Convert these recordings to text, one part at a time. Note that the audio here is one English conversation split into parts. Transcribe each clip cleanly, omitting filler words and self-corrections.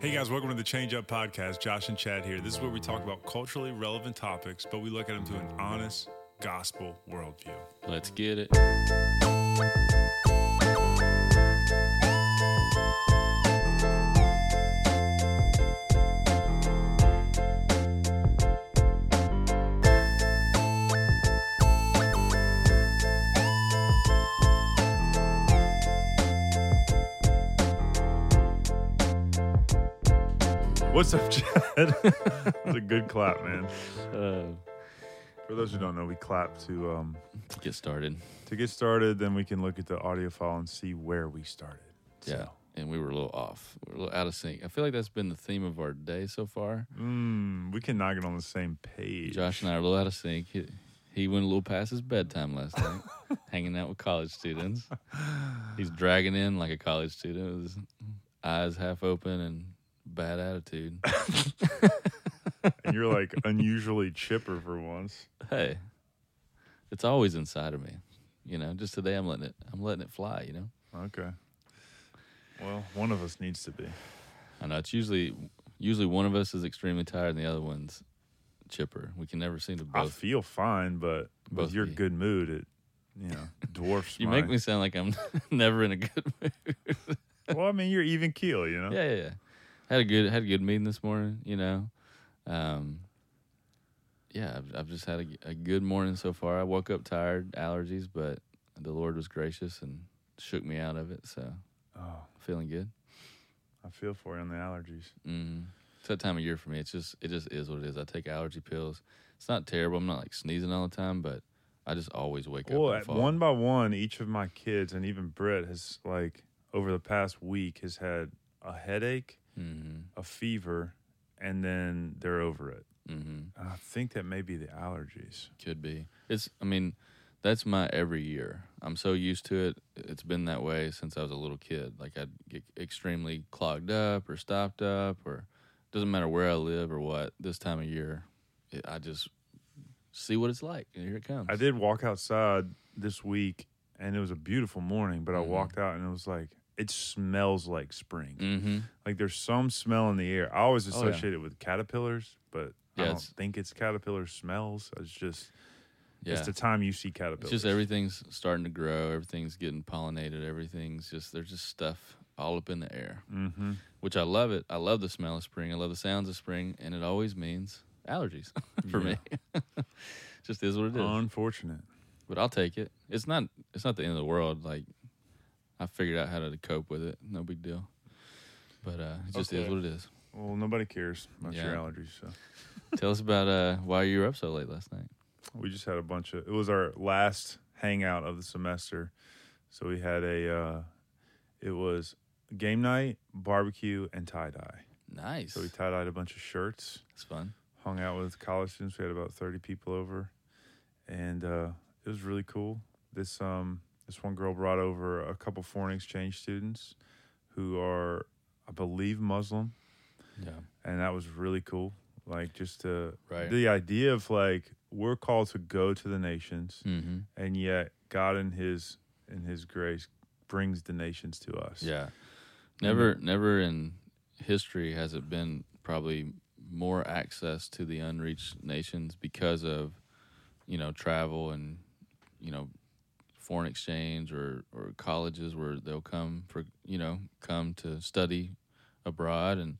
Hey guys, welcome to the Change Up Podcast. Josh and Chad here. This is where we talk about culturally relevant topics, but we look at them through an honest gospel worldview. Let's get it. What's up, Chad? That's a good clap, man. For those who don't know, we clap to get started. To get started, then we can look at the audio file and see where we started. So. Yeah, and we were a little off. We were a little out of sync. I feel like that's been the theme of our day so far. We cannot get on the same page. Josh and I are a little out of sync. He went a little past his bedtime last night, hanging out with college students. He's dragging in like a college student with his eyes half open and bad attitude. And you're like unusually chipper for once. Hey, it's always inside of me, you know. Just today, I'm letting it fly, you know. Okay. Well, one of us needs to be. I know. It's usually one of us is extremely tired and the other one's chipper. We can never seem to both. I feel fine, but with your good mood, it dwarfs. You make me sound like I'm never in a good mood. Well, I mean, you're even keel, you know. Yeah. Had a good meeting this morning, you know. I've just had a good morning so far. I woke up tired, allergies, but the Lord was gracious and shook me out of it. So, feeling good. I feel for you on the allergies. Mm-hmm. It's that time of year for me. It just is what it is. I take allergy pills. It's not terrible. I'm not like sneezing all the time, but I just always wake up. And fall. One by one, each of my kids and even Britt has over the past week has had a headache. Mm-hmm. A fever, and then they're over it. Mm-hmm. I think that may be the allergies. Could be. That's my every year. I'm so used to it. It's been that way since I was a little kid. Like, I'd get extremely clogged up or stopped up, or doesn't matter where I live or what. This time of year, I just see what it's like, and here it comes. I did walk outside this week, and it was a beautiful morning, but mm-hmm. I walked out, and it was like, it smells like spring. Mm-hmm. Like, there's some smell in the air. I always associate it with caterpillars, but I don't think it's caterpillar smells. It's just it's the time you see caterpillars. It's just everything's starting to grow. Everything's getting pollinated. Everything's just, there's just stuff all up in the air, mm-hmm. which I love it. I love the smell of spring. I love the sounds of spring, and it always means allergies for me. Just is what it is. Unfortunate. But I'll take it. It's not the end of the world, like. I figured out how to cope with it. No big deal. But it just is what it is. Well, nobody cares about your allergies. So, tell us about why you were up so late last night. We just had a bunch of... It was our last hangout of the semester. So we had a... it was game night, barbecue, and tie-dye. Nice. So we tie-dyed a bunch of shirts. That's fun. Hung out with college students. We had about 30 people over. And it was really cool. This one girl brought over a couple foreign exchange students who are, I believe, Muslim. Yeah. And that was really cool. Like, just the idea of, like, we're called to go to the nations, mm-hmm. and yet God in his grace brings the nations to us. Yeah. Never in history has it been probably more access to the unreached nations because of, travel and, foreign exchange or colleges where they'll come to study abroad, and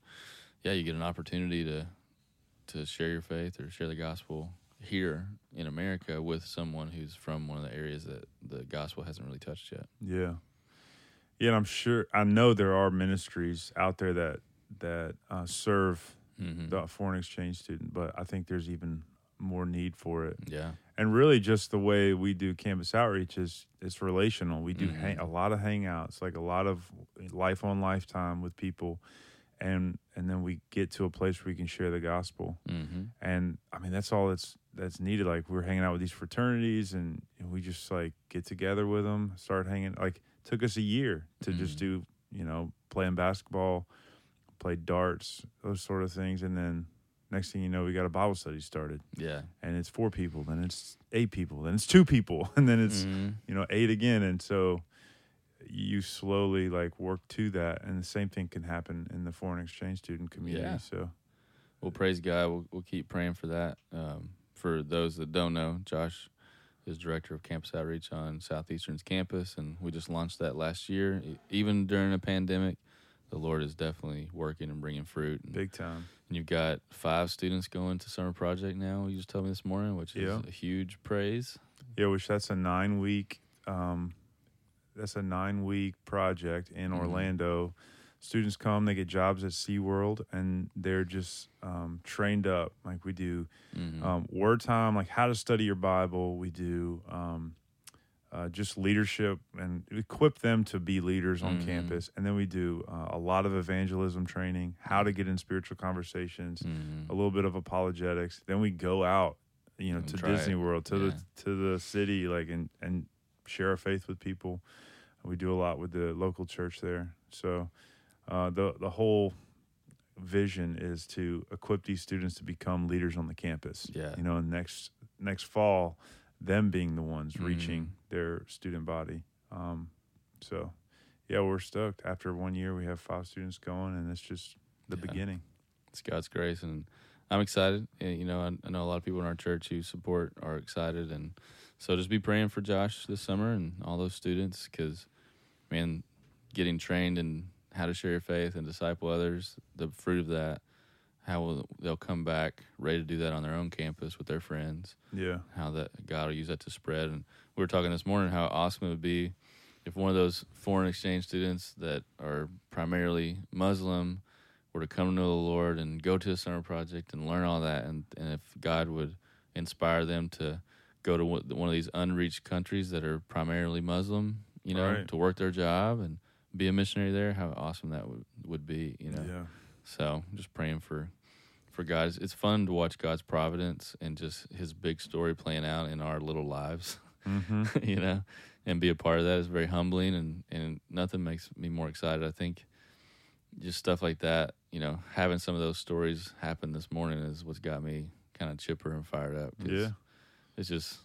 you get an opportunity to share your faith or share the gospel here in America with someone who's from one of the areas that the gospel hasn't really touched yet. And I know there are ministries out there that serve mm-hmm. the foreign exchange student, but I think there's even more need for it. Yeah. And really, just the way we do campus outreach is it's relational. We do mm-hmm. a lot of hangouts, like a lot of life on lifetime with people, and then we get to a place where we can share the gospel. Mm-hmm. And I mean, that's all that's needed. Like, we're hanging out with these fraternities, and we just get together with them, start hanging. Took us a year to mm-hmm. just do playing basketball, play darts, those sort of things, and then. Next thing you know, we got a Bible study started. Yeah. And it's 4 people, then it's 8 people, then it's 2 people, and then it's, 8 again. And so you slowly like work to that, and the same thing can happen in the foreign exchange student community. Yeah. So, well, praise God. We'll keep praying for that. For those that don't know, Josh is director of campus outreach on Southeastern's campus, and we just launched that last year. Even during a pandemic, the Lord is definitely working and bringing fruit. And, big time. And you've got 5 students going to summer project now, you just told me this morning, which is a huge praise. Yeah, which that's a 9-week project in Orlando. Students come, they get jobs at SeaWorld, and they're just trained up like we do. Word time, like how to study your Bible, we do. Just leadership, and equip them to be leaders on campus. And then we do a lot of evangelism training, how to get in spiritual conversations, a little bit of apologetics. Then we go out, you know, and to Disney World, to the city, like and share our faith with people. We do a lot with the local church there. So the whole vision is to equip these students to become leaders on the campus. Yeah, you know, and next fall, them being the ones reaching their student body. So, yeah, we're stoked. After 1 year, we have 5 students going, and it's just the beginning. It's God's grace, and I'm excited. And, you know, I know a lot of people in our church who support are excited, and so just be praying for Josh this summer and all those students because, man, getting trained in how to share your faith and disciple others, the fruit of that, how they'll come back ready to do that on their own campus with their friends. Yeah. How that God will use that to spread. And we were talking this morning how awesome it would be if one of those foreign exchange students that are primarily Muslim were to come to the Lord and go to a summer project and learn all that. And if God would inspire them to go to one of these unreached countries that are primarily Muslim, you know, to work their job and be a missionary there, how awesome that would be, you know. Yeah. So just praying for God. It's fun to watch God's providence and just his big story playing out in our little lives, you know, and be a part of that is very humbling, and nothing makes me more excited. I think just stuff like that, you know, having some of those stories happen this morning is what's got me kind of chipper and fired up. Yeah. It's just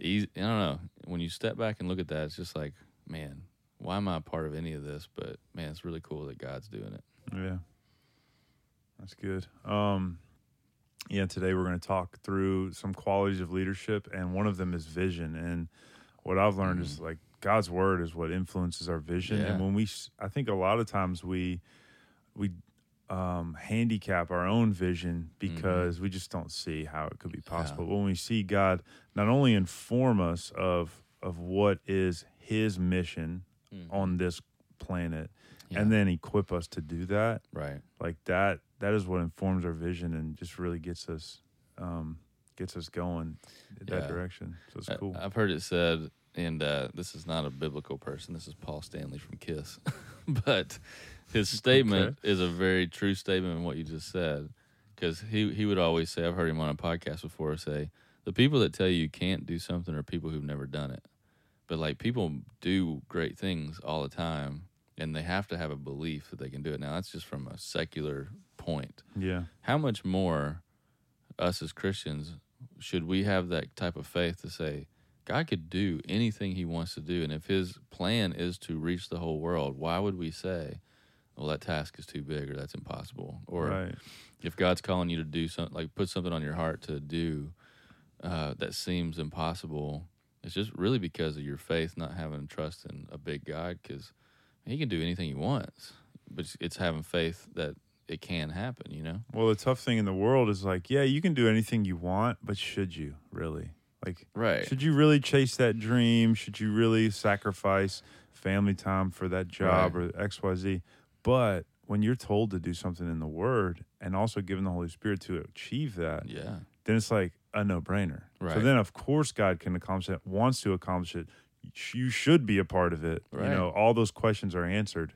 easy. I don't know. When you step back and look at that, it's just like, man, why am I a part of any of this? But, man, it's really cool that God's doing it. Yeah. That's good. Yeah, today we're going to talk through some qualities of leadership, and one of them is vision. And what I've learned is, like, God's word is what influences our vision. Yeah. And when I think a lot of times we handicap our own vision because we just don't see how it could be possible. Yeah. But when we see God not only inform us of what is his mission on this planet, and then equip us to do that, right? Like that is what informs our vision and just really gets us going in that direction. So it's cool. I've heard it said, and this is not a biblical person, this is Paul Stanley from KISS, but his statement is a very true statement in what you just said, because he would always say, I've heard him on a podcast before say, the people that tell you you can't do something are people who've never done it. But, like, people do great things all the time, and they have to have a belief that they can do it. Now, that's just from a secular point. Yeah. How much more, us as Christians, should we have that type of faith to say, God could do anything he wants to do, and if his plan is to reach the whole world, why would we say, well, that task is too big or that's impossible? Or if God's calling you to do something, like put something on your heart to do that seems impossible, it's just really because of your faith not having trust in a big God, because he can do anything he wants, but it's having faith that it can happen, you know? Well, the tough thing in the world is like, yeah, you can do anything you want, but should you really? Like, should you really chase that dream? Should you really sacrifice family time for that job or XYZ? But when you're told to do something in the Word and also given the Holy Spirit to achieve that, then it's like a no-brainer. Right. So then, of course, God can accomplish it, wants to accomplish it. You should be a part of it. Right. You know, all those questions are answered.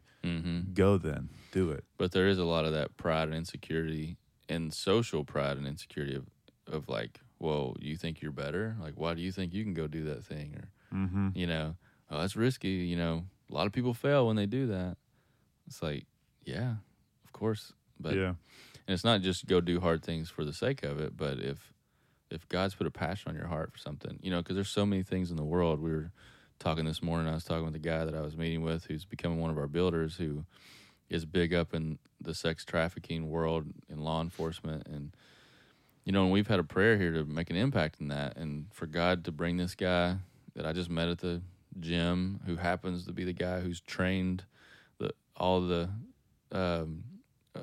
Go then, do it. But there is a lot of that pride and insecurity and social pride and insecurity of like, whoa, you think you're better? Like, why do you think you can go do that thing? Or, you know, oh, that's risky. You know, a lot of people fail when they do that. It's like, yeah, of course. But, and it's not just go do hard things for the sake of it, but if God's put a passion on your heart for something, you know, because there's so many things in the world. We were talking this morning, I was talking with a guy that I was meeting with who's becoming one of our builders, who is big up in the sex trafficking world and law enforcement. And, you know, and we've had a prayer here to make an impact in that. And for God to bring this guy that I just met at the gym, who happens to be the guy who's trained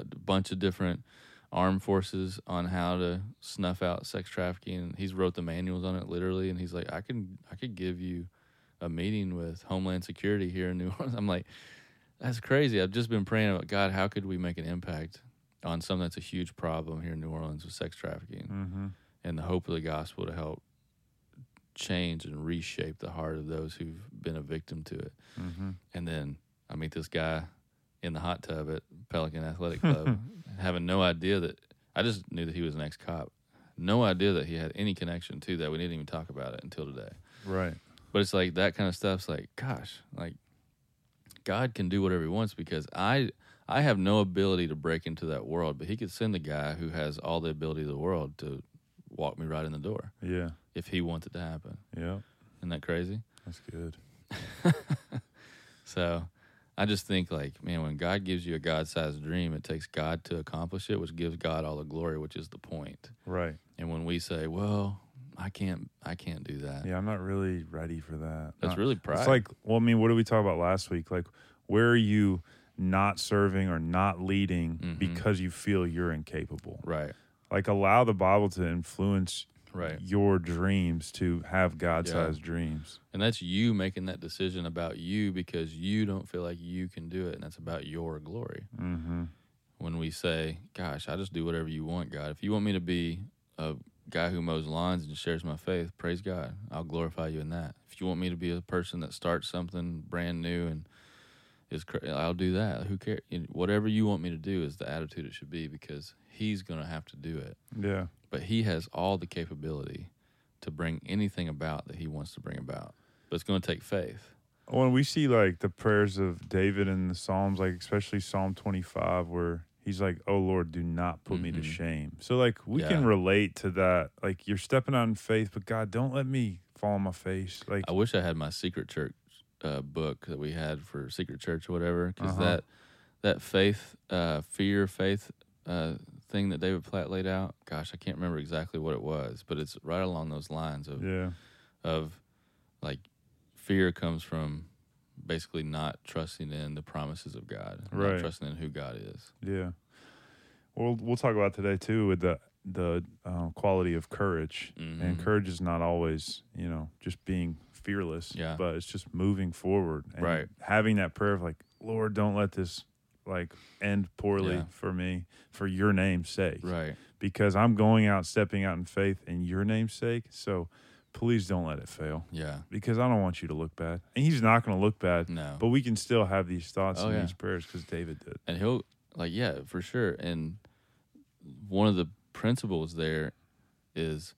a bunch of different armed forces on how to snuff out sex trafficking. He's wrote the manuals on it literally, and he's like, I could give you a meeting with Homeland Security here in New Orleans. I'm like, that's crazy. I've just been praying about, God, how could we make an impact on something that's a huge problem here in New Orleans with sex trafficking, mm-hmm. and the hope of the gospel to help change and reshape the heart of those who've been a victim to it. Mm-hmm. And then I meet this guy in the hot tub at Pelican Athletic Club, having no idea that, I just knew that he was an ex-cop. No idea that he had any connection to that. We didn't even talk about it until today. Right. But it's like that kind of stuff's like, gosh, like God can do whatever he wants, because I have no ability to break into that world, but he could send the guy who has all the ability of the world to walk me right in the door. Yeah. If he wants it to happen. Yeah. Isn't that crazy? That's good. So I just think, like, man, when God gives you a God-sized dream, it takes God to accomplish it, which gives God all the glory, which is the point. Right. And when we say, well, I can't do that. Yeah, I'm not really ready for that. That's really pride. It's like, well, I mean, what did we talk about last week? Like, where are you not serving or not leading mm-hmm. because you feel you're incapable? Right. Like, allow the Bible to influence right. your dreams, to have God-sized yeah. dreams. And that's you making that decision about you, because you don't feel like you can do it, and that's about your glory. Mm-hmm. When we say, gosh, I just do whatever you want, God. If you want me to be a guy who mows lawns and shares my faith, praise God. I'll glorify you in that. If you want me to be a person that starts something brand new and is, I'll do that. Who cares? Whatever you want me to do is the attitude it should be, because he's going to have to do it. Yeah. But he has all the capability to bring anything about that he wants to bring about. But it's going to take faith. When we see, like, the prayers of David in the Psalms, like, especially Psalm 25, where he's like, oh, Lord, do not put mm-hmm. me to shame. So, like, we yeah. can relate to that. Like, you're stepping out in faith, but God, don't let me fall on my face. Like, I wish I had my Secret Church book that we had for Secret Church or whatever, because uh-huh. that faith, fear, thing that David Platt laid out, gosh, I can't remember exactly what it was, but it's right along those lines of, yeah. of like, fear comes from basically not trusting in the promises of God, right. not trusting in who God is. Yeah. Well, we'll talk about today too with the quality of courage, mm-hmm. and courage is not always, you know, just being fearless, yeah. but it's just moving forward and right. having that prayer of like, Lord, don't let this like end poorly yeah. for me, for your name's sake, right? Because I'm going out, stepping out in faith in your name's sake, so please don't let it fail, yeah, because I don't want you to look bad. And he's not going to look bad, no, but we can still have these thoughts and yeah. these prayers, because David did. And he'll, like, yeah, for sure. And one of the principles there is,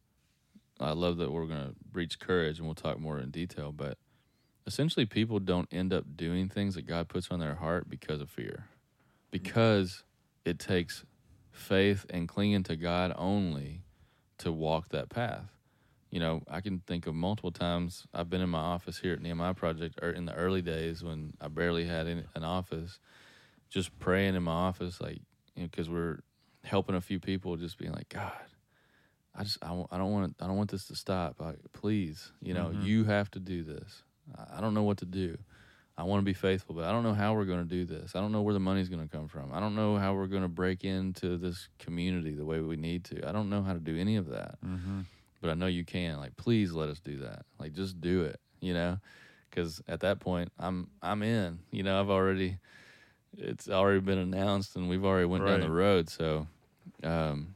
I love that we're going to breach courage, and we'll talk more in detail, but essentially people don't end up doing things that God puts on their heart because of fear. Because it takes faith and clinging to God only to walk that path. You know, I can think of multiple times I've been in my office here at Nehemiah Project, or in the early days when I barely had an office, just praying in my office, like, you know, because we're helping a few people, just being like, God, I don't want this to stop. Please, you know, mm-hmm. you have to do this. I don't know what to do. I want to be faithful, but I don't know how we're going to do this. I don't know where the money's going to come from. I don't know how we're going to break into this community the way we need to. I don't know how to do any of that, mm-hmm. but I know you can. Like, please let us do that. Like, just do it, you know, because at that point, I'm in. You know, it's already been announced, and we've already went right. down the road. So, I'm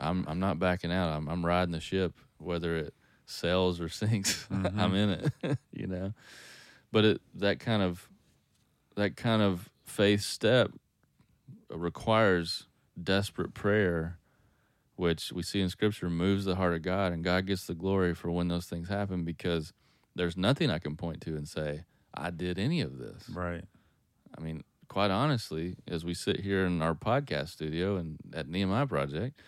not backing out. I'm riding the ship, whether it sells or sinks. Mm-hmm. I'm in it, you know. But that kind of faith step requires desperate prayer, which we see in Scripture moves the heart of God, and God gets the glory for when those things happen, because there's nothing I can point to and say, I did any of this. Right. I mean, quite honestly, as we sit here in our podcast studio and at Nehemiah Project,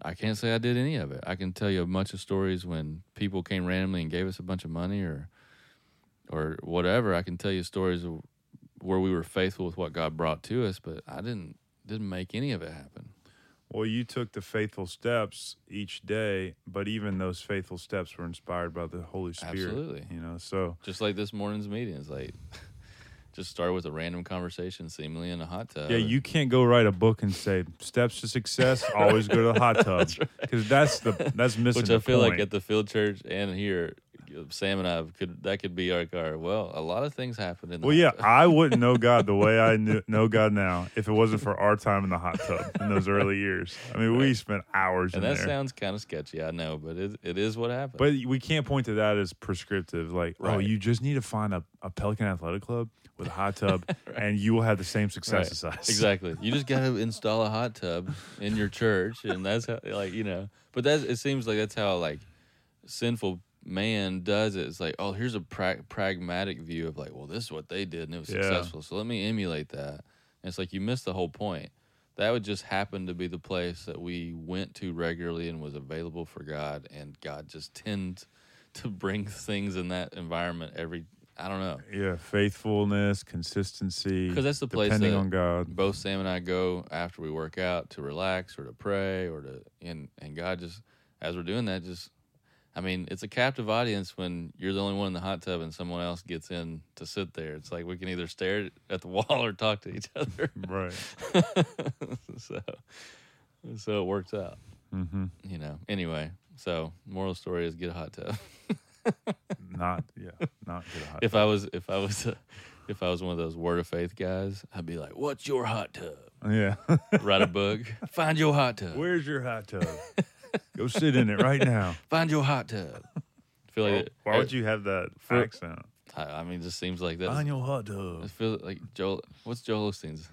I can't say I did any of it. I can tell you a bunch of stories when people came randomly and gave us a bunch of money, or or whatever. I can tell you stories of where we were faithful with what God brought to us, but I didn't make any of it happen. Well, you took the faithful steps each day, but even those faithful steps were inspired by the Holy Spirit. Absolutely. You know, so just like this morning's meeting is like just start with a random conversation, seemingly in a hot tub. Yeah, you can't go write a book and say steps to success. Always go to the hot tub, because that's missing. Which I feel like at the Field Church and here, Sam and I could be our well. A lot of things happened in the. Well, hot tub. I wouldn't know God the way I know God now if it wasn't for our time in the hot tub in those early years. I mean, we spent hours. And in that there. Sounds kind of sketchy, I know, but it is what happened. But we can't point to that as prescriptive. Like, right. Oh, you just need to find a Pelican Athletic Club with a hot tub, right. And you will have the same success right. as us. Exactly. You just got to install a hot tub in your church, and that's how, like, you know. But it seems like that's how, like, sinful man does it. It's like, oh, here's a pragmatic view of, like, well, this is what they did, and it was successful, so let me emulate that. And it's like you missed the whole point. That would just happen to be the place that we went to regularly and was available for God, and God just tends to bring things in that environment every I don't know. Yeah, faithfulness, consistency. Because that's the place depending on God. Both Sam and I go after we work out to relax or to pray or to and God just as we're doing that just I mean, it's a captive audience when you're the only one in the hot tub and someone else gets in to sit there. It's like we can either stare at the wall or talk to each other. Right. So it works out. Mm-hmm. You know. Anyway, so moral story is get a hot tub. Not get a hot tub. If I was one of those word of faith guys, I'd be like, "What's your hot tub?" Yeah, write a book. Find your hot tub. Where's your hot tub? Go sit in it right now. Find your hot tub. I feel like why would you have that accent? I mean, it just seems like that. Find your hot tub. It feels like Joel. What's Joel Osteen's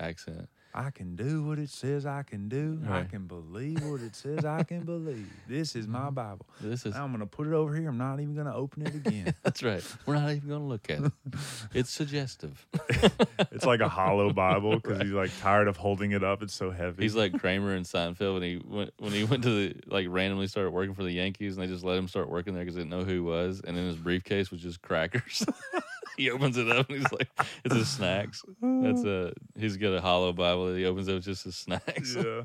accent? I can do what it says I can do. Right. I can believe what it says I can believe. This is my Bible. I'm going to put it over here. I'm not even going to open it again. That's right. We're not even going to look at it. It's suggestive. It's like a hollow Bible because right. He's like tired of holding it up. It's so heavy. He's like Kramer in Seinfeld when he went to the like randomly started working for the Yankees and they just let him start working there because they didn't know who he was. And in his briefcase was just crackers. He opens it up and he's like, it's his snacks. He's got a hollow Bible that he opens up, just his snacks. Yeah.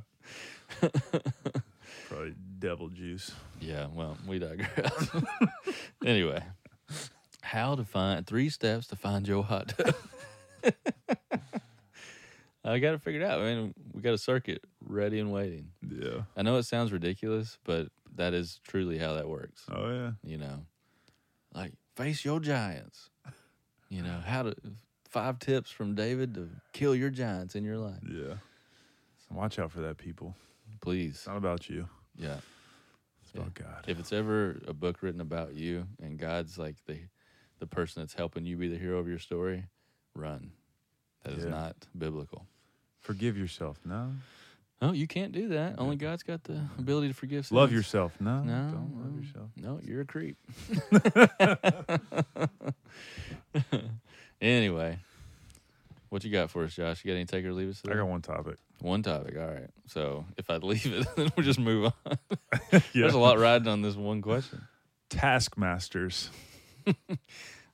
Probably devil juice. Yeah, well, we digress. Anyway, how to find 3 steps to find your hot tub. I got it figured out. I mean, we got a circuit ready and waiting. Yeah. I know it sounds ridiculous, but that is truly how that works. Oh, yeah. You know, like face your giants. You know, 5 tips from David to kill your giants in your life. Yeah. So watch out for that, people. Please. It's not about you. Yeah. It's about God. If it's ever a book written about you and God's like the person that's helping you be the hero of your story, run. That is not biblical. Forgive yourself. No. No, you can't do that. Only God's got the ability to forgive sins. Love yourself. No, don't love yourself. No, you're a creep. Anyway, what you got for us, Josh? You got any take or leave us today? I got one topic. One topic, all right. So if I leave it, then we'll just move on. Yeah. There's a lot riding on this one question. Taskmasters.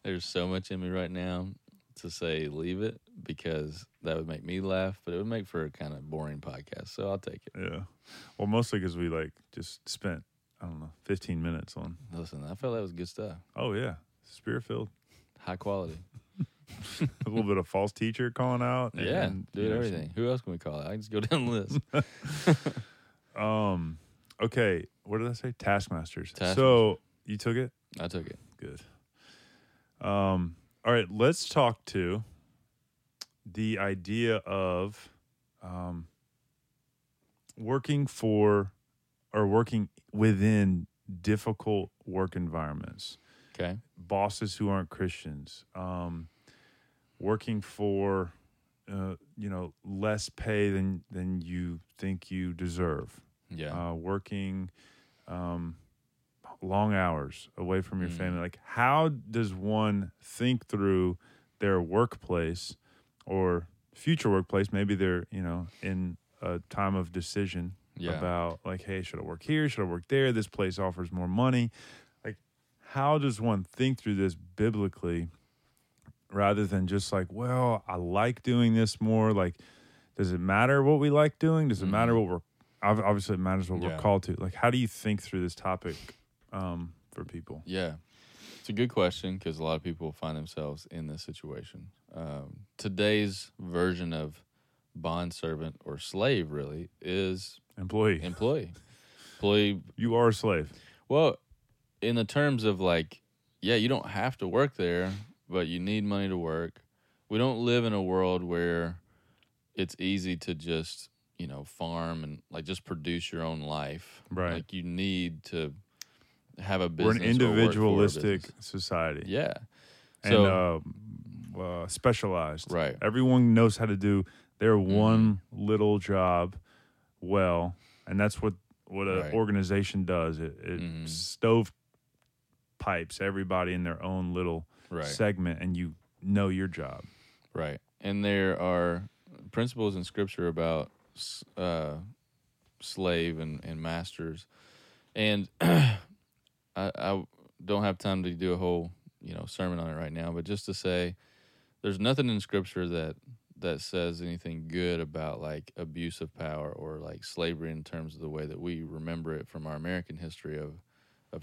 There's so much in me right now to say leave it because that would make me laugh, but it would make for a kind of boring podcast, so I'll take it. Yeah. Well, mostly because we, like, just spent, I don't know, 15 minutes on. Listen, I felt that was good stuff. Oh, yeah. Spirit-filled. High quality. A little bit of false teacher calling out. Yeah, dude, everything. Who else can we call out? I can just go down the list. Okay, what did I say? Taskmasters. So, you took it? I took it. Good. All right, let's talk to the idea of working for or working within difficult work environments. Okay. Bosses who aren't Christians, working for, less pay than you think you deserve. Yeah. Working long hours away from your family. Like, how does one think through their workplace or future workplace? Maybe they're, in a time of decision about, like, hey, should I work here? Should I work there? This place offers more money. how does one think through this biblically rather than just like, well, I like doing this more. Like, does it matter what we like doing? Does it matter what we're, obviously it matters what we're called to. Like, how do you think through this topic for people? Yeah. It's a good question because a lot of people find themselves in this situation. Today's version of bondservant or slave really is employee. Employee. You are a slave. Well, in the terms of like, yeah, you don't have to work there, but you need money to work. We don't live in a world where it's easy to just, you know, farm and like just produce your own life. Right. Like you need to have a business. We're an individualistic society. Yeah. And so, specialized. Right. Everyone knows how to do their one little job well, and that's what an organization does. It stove pipes everybody in their own little segment, and you know your job. Right. And there are principles in Scripture about slave and masters. And I don't have time to do a whole, you know, sermon on it right now, but just to say there's nothing in Scripture that says anything good about like abuse of power or like slavery in terms of the way that we remember it from our American history of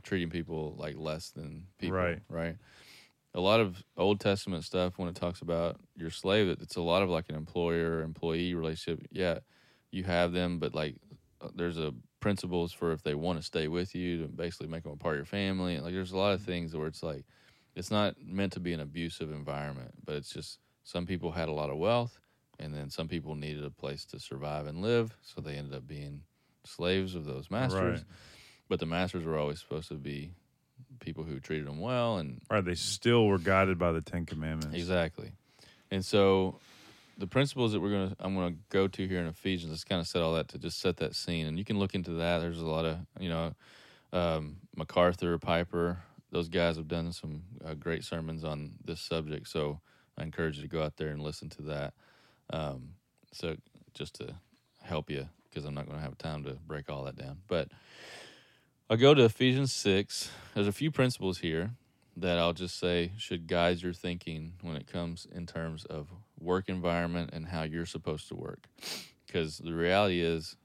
treating people like less than people, right? A lot of Old Testament stuff when it talks about your slave, it's a lot of like an employer-employee relationship. Yeah, you have them, but like there's a principles for if they want to stay with you to basically make them a part of your family. And like there's a lot of things where it's like it's not meant to be an abusive environment, but it's just some people had a lot of wealth, and then some people needed a place to survive and live, so they ended up being slaves of those masters. Right. But the masters were always supposed to be people who treated them well. And they still were guided by the Ten Commandments. Exactly. And so the principles that I'm going to go to here in Ephesians, let's kind of set all that to just set that scene. And you can look into that. There's a lot of, you know, MacArthur, Piper, those guys have done some great sermons on this subject, so I encourage you to go out there and listen to that. So just to help you, because I'm not going to have time to break all that down. But I'll go to Ephesians 6. There's a few principles here that I'll just say should guide your thinking when it comes in terms of work environment and how you're supposed to work. Because the reality is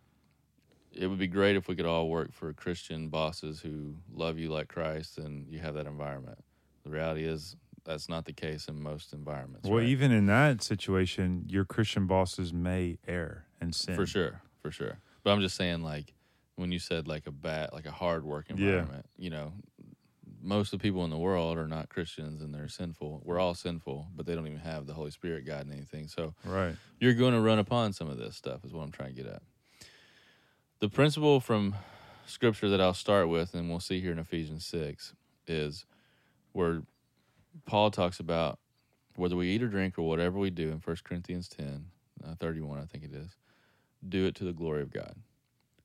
it would be great if we could all work for Christian bosses who love you like Christ and you have that environment. The reality is that's not the case in most environments. Well, even in that situation, your Christian bosses may err and sin. For sure. But I'm just saying, like, when you said like a hard work environment, you know, most of the people in the world are not Christians and they're sinful. We're all sinful, but they don't even have the Holy Spirit guiding anything. So you're going to run upon some of this stuff is what I'm trying to get at. The principle from Scripture that I'll start with, and we'll see here in Ephesians 6, is where Paul talks about whether we eat or drink or whatever we do in 1 Corinthians 10:31, I think it is, do it to the glory of God.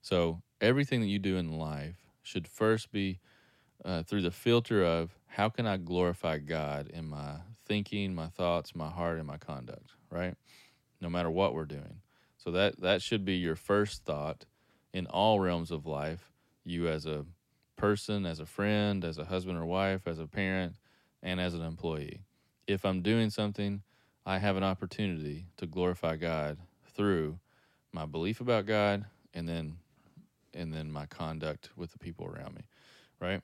So everything that you do in life should first be through the filter of how can I glorify God in my thinking, my thoughts, my heart, and my conduct, right? No matter what we're doing. So that should be your first thought in all realms of life, you as a person, as a friend, as a husband or wife, as a parent, and as an employee. If I'm doing something, I have an opportunity to glorify God through my belief about God and then my conduct with the people around me, right?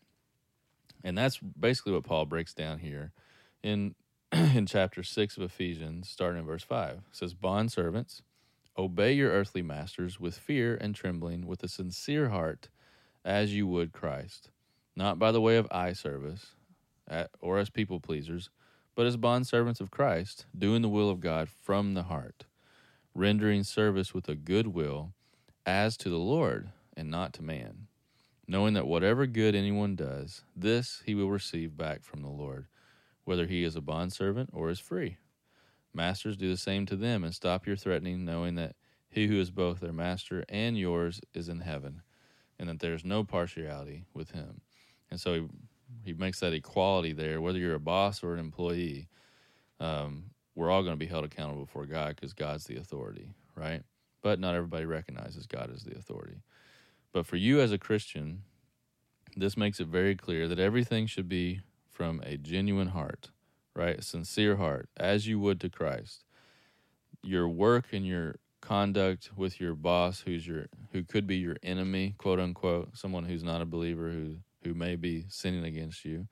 And that's basically what Paul breaks down here in chapter 6 of Ephesians, starting in verse 5. It says, "Bondservants, obey your earthly masters with fear and trembling, with a sincere heart, as you would Christ, not by the way of eye service, or as people pleasers, but as bondservants of Christ, doing the will of God from the heart, rendering service with a good will as to the Lord and not to man, knowing that whatever good anyone does, this he will receive back from the Lord, whether he is a bondservant or is free. Masters, do the same to them and stop your threatening, knowing that he who is both their master and yours is in heaven, and that there is no partiality with him." And so He makes that equality there. Whether you're a boss or an employee, we're all going to be held accountable before God because God's the authority, right? But not everybody recognizes God as the authority. But for you as a Christian, This makes it very clear that everything should be from a genuine heart, right? A sincere heart, as you would to Christ. Your work and your conduct with your boss, who could be your enemy, quote unquote, someone who's not a believer, who may be sinning against you.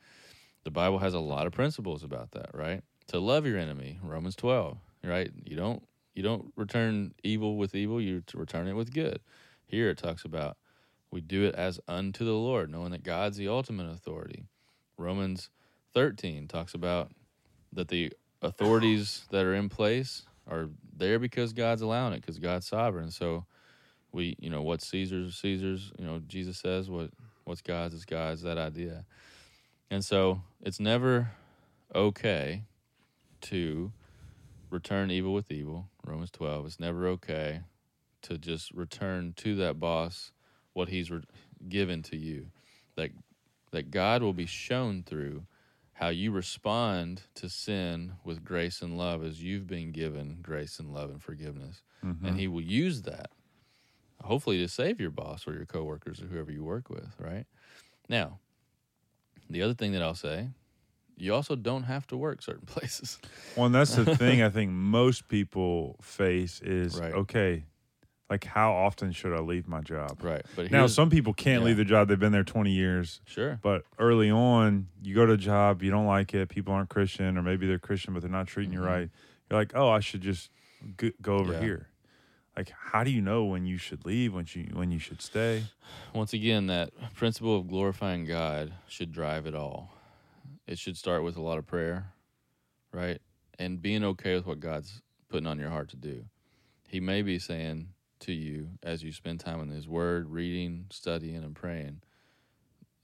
The Bible has a lot of principles about that, right? To love your enemy, Romans 12, right? You don't return evil with evil, you return it with good. Here it talks about we do it as unto the Lord, knowing that God's the ultimate authority. Romans 13 talks about that the authorities that are in place are there because God's allowing it, because God's sovereign. So we, what's Caesar's, Caesar's. Jesus says what's God's is God's, that idea. And so it's never okay to return evil with evil, Romans 12. It's never okay to just return to that boss what he's given to you. That God will be shown through how you respond to sin with grace and love, as you've been given grace and love and forgiveness. Mm-hmm. And he will use that, hopefully, to save your boss or your coworkers or whoever you work with, right? Now, the other thing that I'll say, you also don't have to work certain places. Well, and that's the thing I think most people face is, right. Okay, like how often should I leave my job? Right. But now, some people can't leave the job. They've been there 20 years. Sure. But early on, you go to a job, you don't like it, people aren't Christian, or maybe they're Christian, but they're not treating you right. You're like, oh, I should just go over here. Like, how do you know when you should leave, when you should stay? Once again, that principle of glorifying God should drive it all. It should start with a lot of prayer, right? And being okay with what God's putting on your heart to do. He may be saying to you, as you spend time in his word, reading, studying, and praying,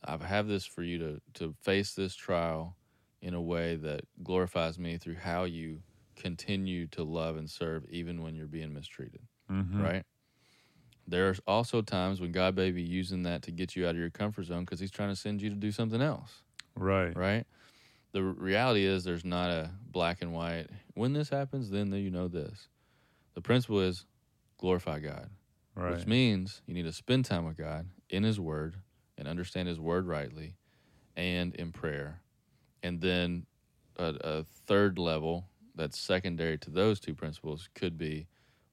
I have this for you to face this trial in a way that glorifies me through how you continue to love and serve even when you're being mistreated, right? There's also times when God may be using that to get you out of your comfort zone because he's trying to send you to do something else. Right. The reality is there's not a black and white, when this happens, then you know this. The principle is glorify God, right? Which means you need to spend time with God in his word and understand his word rightly and in prayer. And then a third level that's secondary to those two principles could be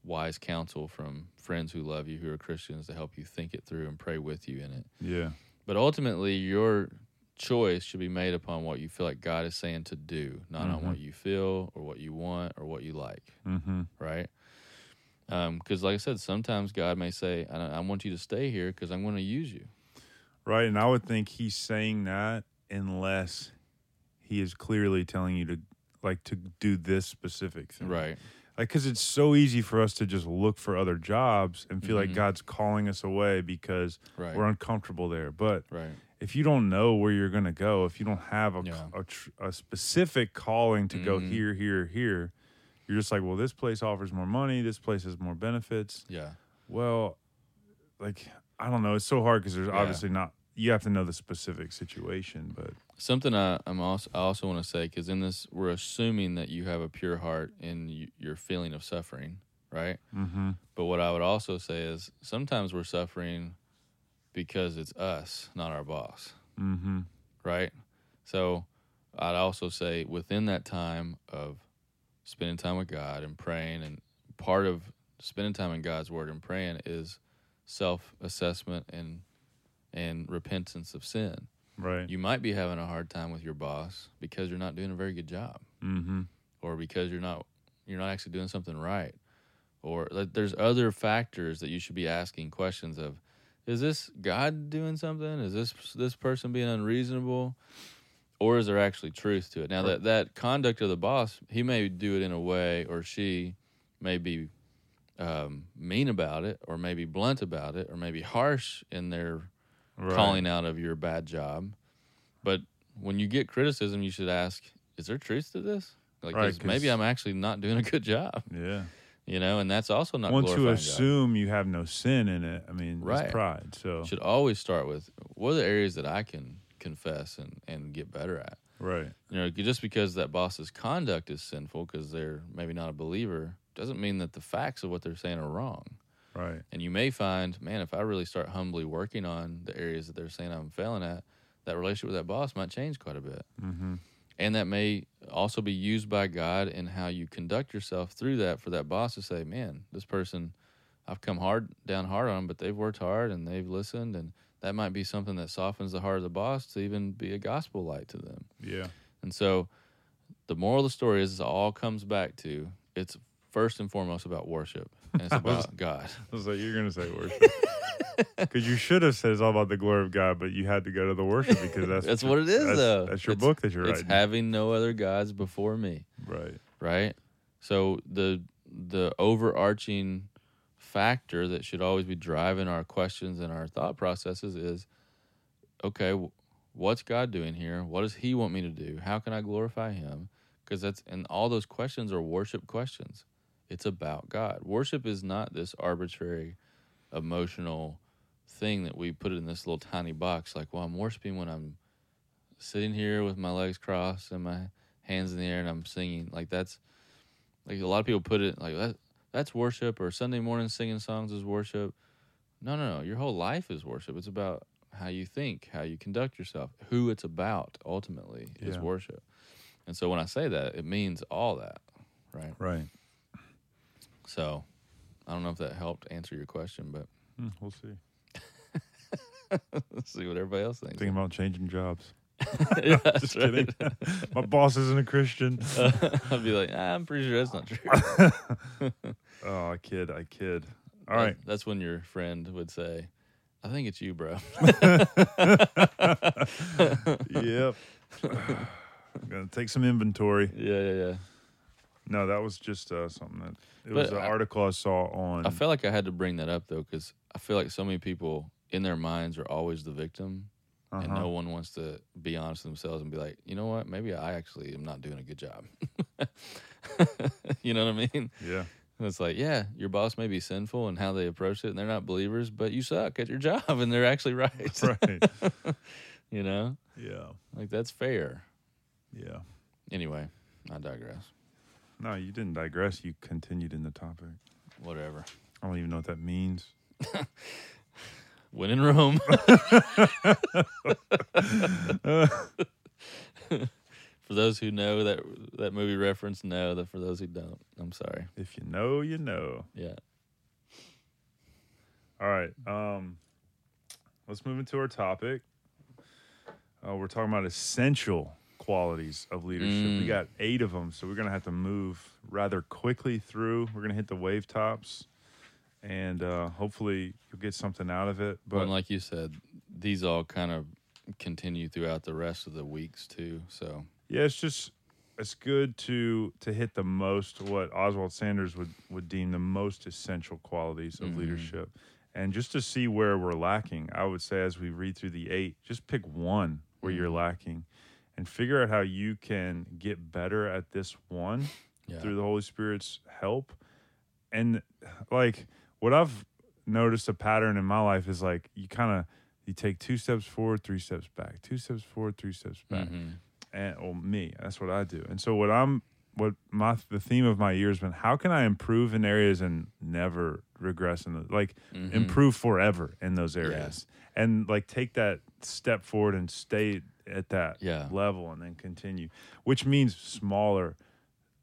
wise counsel from friends who love you, who are Christians, to help you think it through and pray with you in it. Yeah. But ultimately, your choice should be made upon what you feel like God is saying to do, not on what you feel or what you want or what you like, right? Because like I said, sometimes God may say, I want you to stay here because I'm going to use you. Right, and I would think he's saying that unless he is clearly telling you to do this specific thing. Right. Because it's so easy for us to just look for other jobs and feel like God's calling us away because we're uncomfortable there. But if you don't know where you're going to go, if you don't have a specific calling to go here, you're just like, well, this place offers more money. This place has more benefits. Yeah. Well, I don't know. It's so hard because there's obviously not, you have to know the specific situation. But something I also want to say, because in this, we're assuming that you have a pure heart in your feeling of suffering, right? Mm-hmm. But what I would also say is sometimes we're suffering because it's us, not our boss, right? So I'd also say within that time of spending time with God and praying, and part of spending time in God's word and praying is self-assessment and repentance of sin. Right. You might be having a hard time with your boss because you're not doing a very good job, or because you're not actually doing something right, or there's other factors that you should be asking questions of. Is this God doing something? Is this person being unreasonable? Or is there actually truth to it? Now, that conduct of the boss, he may do it in a way, or she may be mean about it, or maybe blunt about it, or maybe harsh in their calling out of your bad job. But when you get criticism, you should ask, is there truth to this? Maybe I'm actually not doing a good job. Yeah. And that's also not glorifying God. Once you assume you have no sin in it, it's pride. So should always start with, what are the areas that I can confess and get better at? Right. Just because that boss's conduct is sinful because they're maybe not a believer doesn't mean that the facts of what they're saying are wrong. Right. And you may find, man, if I really start humbly working on the areas that they're saying I'm failing at, that relationship with that boss might change quite a bit. Mm-hmm. And that may also be used by God in how you conduct yourself through that for that boss to say, man, this person, I've come down hard on them, but they've worked hard and they've listened. And that might be something that softens the heart of the boss to even be a gospel light to them. Yeah. And so the moral of the story is it all comes back to, it's first and foremost about worship. And it's about God. I was like, you're going to say worship. Because you should have said it's all about the glory of God, but you had to go to the worship because that's what it is, though. That's your book that you're writing. It's having no other gods before me. Right. Right? So the overarching factor that should always be driving our questions and our thought processes is, okay, what's God doing here? What does he want me to do? How can I glorify him? Because and all those questions are worship questions. It's about God. Worship is not this arbitrary, emotional thing that we put in this little tiny box, like, well, I'm worshiping when I'm sitting here with my legs crossed and my hands in the air and I'm singing. Like, that's, like, a lot of people put it like that's worship, or Sunday morning singing songs is worship. No, your whole life is worship. It's about how you think, how you conduct yourself, who it's about ultimately is worship. And so when I say that, it means all that. Right. So I don't know if that helped answer your question, but we'll see. Let's see what everybody else thinks. Thinking about changing jobs. Yeah, just kidding. My boss isn't a Christian. I'll be like, I'm pretty sure that's not true. Oh, I kid. All right. That's when your friend would say, I think it's you, bro. Yep. Gonna take some inventory. Yeah. No, that was just something that was an article I saw on. I felt like I had to bring that up, though, because I feel like so many people in their minds are always the victim, and no one wants to be honest with themselves and be like, you know what, maybe I actually am not doing a good job. You know what I mean? Yeah. And it's like, yeah, your boss may be sinful in how they approach it, and they're not believers, but you suck at your job, and they're actually right. Right. You know? Yeah. Like, that's fair. Yeah. Anyway, I digress. No, you didn't digress. You continued in the topic. Whatever. I don't even know what that means. When in Rome. For those who know that movie reference, no. That for those who don't, I'm sorry. If you know, you know. Yeah. All right. Let's move into our topic. We're talking about essential qualities of leadership. We got 8 of them, so we're gonna have to move rather quickly through. We're gonna hit the wave tops, and hopefully you'll get something out of it. But well, and like you said, these all kind of continue throughout the rest of the weeks too. So yeah, it's good to hit the most, what Oswald Sanders would deem the most essential qualities of leadership, and just to see where we're lacking. I would say as we read through the 8, just pick one where you're lacking. And figure out how you can get better at this one through the Holy Spirit's help. And, like, what I've noticed a pattern in my life is, like, you take 2 steps forward, 3 steps back. 2 steps forward, 3 steps back. That's what I do. And so the theme of my year has been, how can I improve in areas and never regress in improve forever in those areas. Yeah. And, like, take that step forward and stay at that level and then continue, which means smaller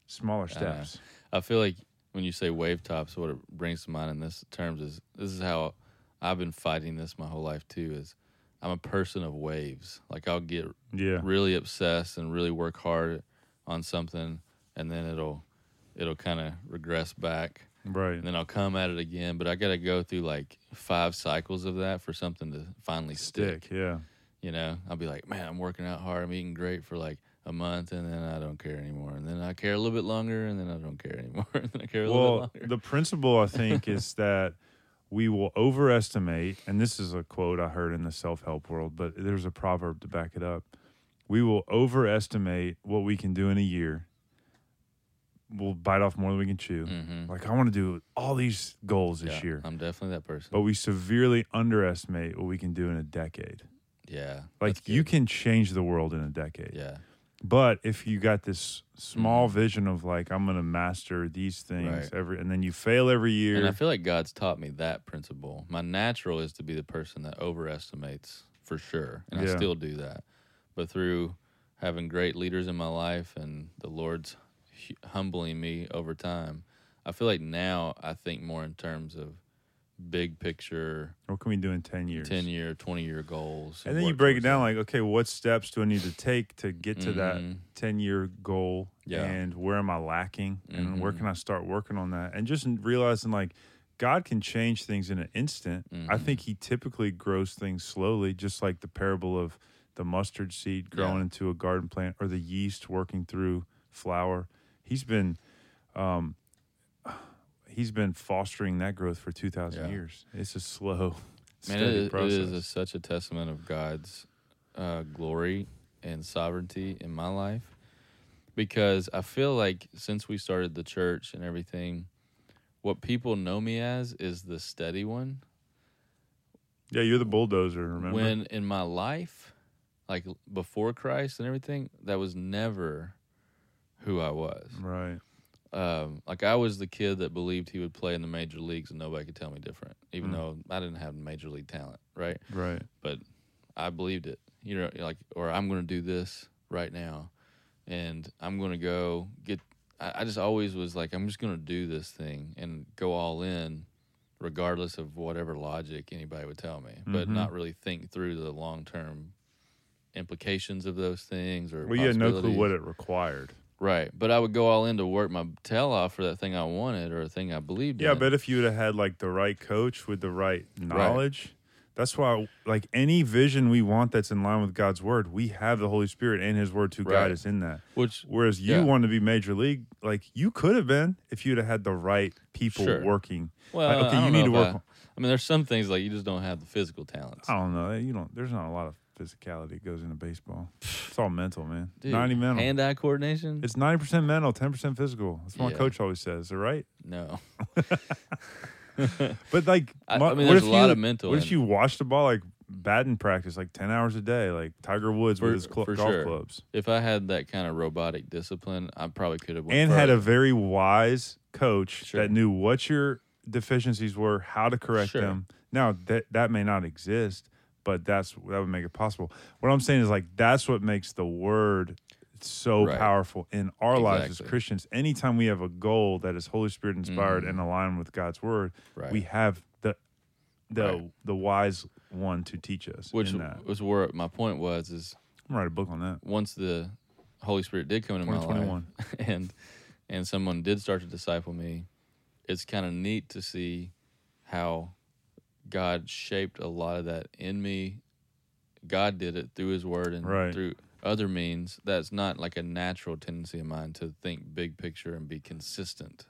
steps. I feel like when you say wave tops, what it brings to mind in this terms is, this is how I've been fighting this my whole life too, is I'm a person of waves. Like, I'll get really obsessed and really work hard on something, and then it'll kind of regress back. Right. And then I'll come at it again, but I got to go through like 5 cycles of that for something to finally stick. Yeah. You know, I'll be like, man, I'm working out hard. I'm eating great for like a month, and then I don't care anymore. And then I care a little bit longer, and then I don't care anymore. And then I care a little bit longer. The principle, I think, is that we will overestimate, and this is a quote I heard in the self-help world, but there's a proverb to back it up. We will overestimate what we can do in a year. We'll bite off more than we can chew. Mm-hmm. Like, I want to do all these goals this year. I'm definitely that person. But we severely underestimate what we can do in a decade. Yeah. Like, you can change the world in a decade. Yeah. But if you got this small vision of like, I'm going to master these things, right. And then you fail every year. And I feel like God's taught me that principle. My natural is to be the person that overestimates for sure. And I still do that. But through having great leaders in my life and the Lord's humbling me over time, I feel like now I think more in terms of big picture. What can we do in 10 years? 10-year, 20-year goals. And then you break it down like, okay, what steps do I need to take to get to that 10-year goal? Yeah. And where am I lacking? And where can I start working on that? And just realizing like God can change things in an instant. Mm-hmm. I think he typically grows things slowly, just like the parable of the mustard seed growing into a garden plant or the yeast working through flour. He's been fostering that growth for 2,000 years. It's a slow, steady process. It is such a testament of God's glory and sovereignty in my life, because I feel like since we started the church and everything, what people know me as is the steady one. Yeah, you're the bulldozer, remember? When in my life, like before Christ and everything, that was never who I was. Right. Like I was the kid that believed he would play in the major leagues and nobody could tell me different, even though I didn't have major league talent, right? Right. But I believed it, you know, like, or I'm going to do this right now and I'm going to go get, I just always was like, I'm just going to do this thing and go all in regardless of whatever logic anybody would tell me, but not really think through the long-term implications of those things or possibilities. You had no clue what it required. Right, but I would go all in to work my tail off for that thing I wanted or a thing I believed in. Yeah, but if you would have had, like, the right coach with the right knowledge, that's why, like, any vision we want that's in line with God's word, we have the Holy Spirit and his word to guide us in that. Whereas you want to be major league, like, you could have been if you would have had the right people working. Well, like, okay, you need to work. I mean, there's some things, like, you just don't have the physical talents. I don't know. There's not a lot of physicality goes into baseball. It's all mental, man. Dude, 90 mental. Hand-eye coordination? It's 90% mental, 10% physical. That's what my coach always says. Is it right? No. But, like, I mean, there's a lot of mental. What if you watch the ball, like, batting practice, like, 10 hours a day, like Tiger Woods with his golf clubs? If I had that kind of robotic discipline, I probably could have went and had a very wise coach that knew what your deficiencies were, how to correct them. Now, that may not exist, but that would make it possible. What I'm saying is, like, that's what makes the word so powerful in our lives as Christians. Anytime we have a goal that is Holy Spirit inspired and aligned with God's word, we have the wise one to teach us. Which was where my point was. Is I'm gonna write a book on that. Once the Holy Spirit did come into my life, and someone did start to disciple me, it's kind of neat to see how God shaped a lot of that in me. God did it through his word and through other means. That's not like a natural tendency of mine to think big picture and be consistent.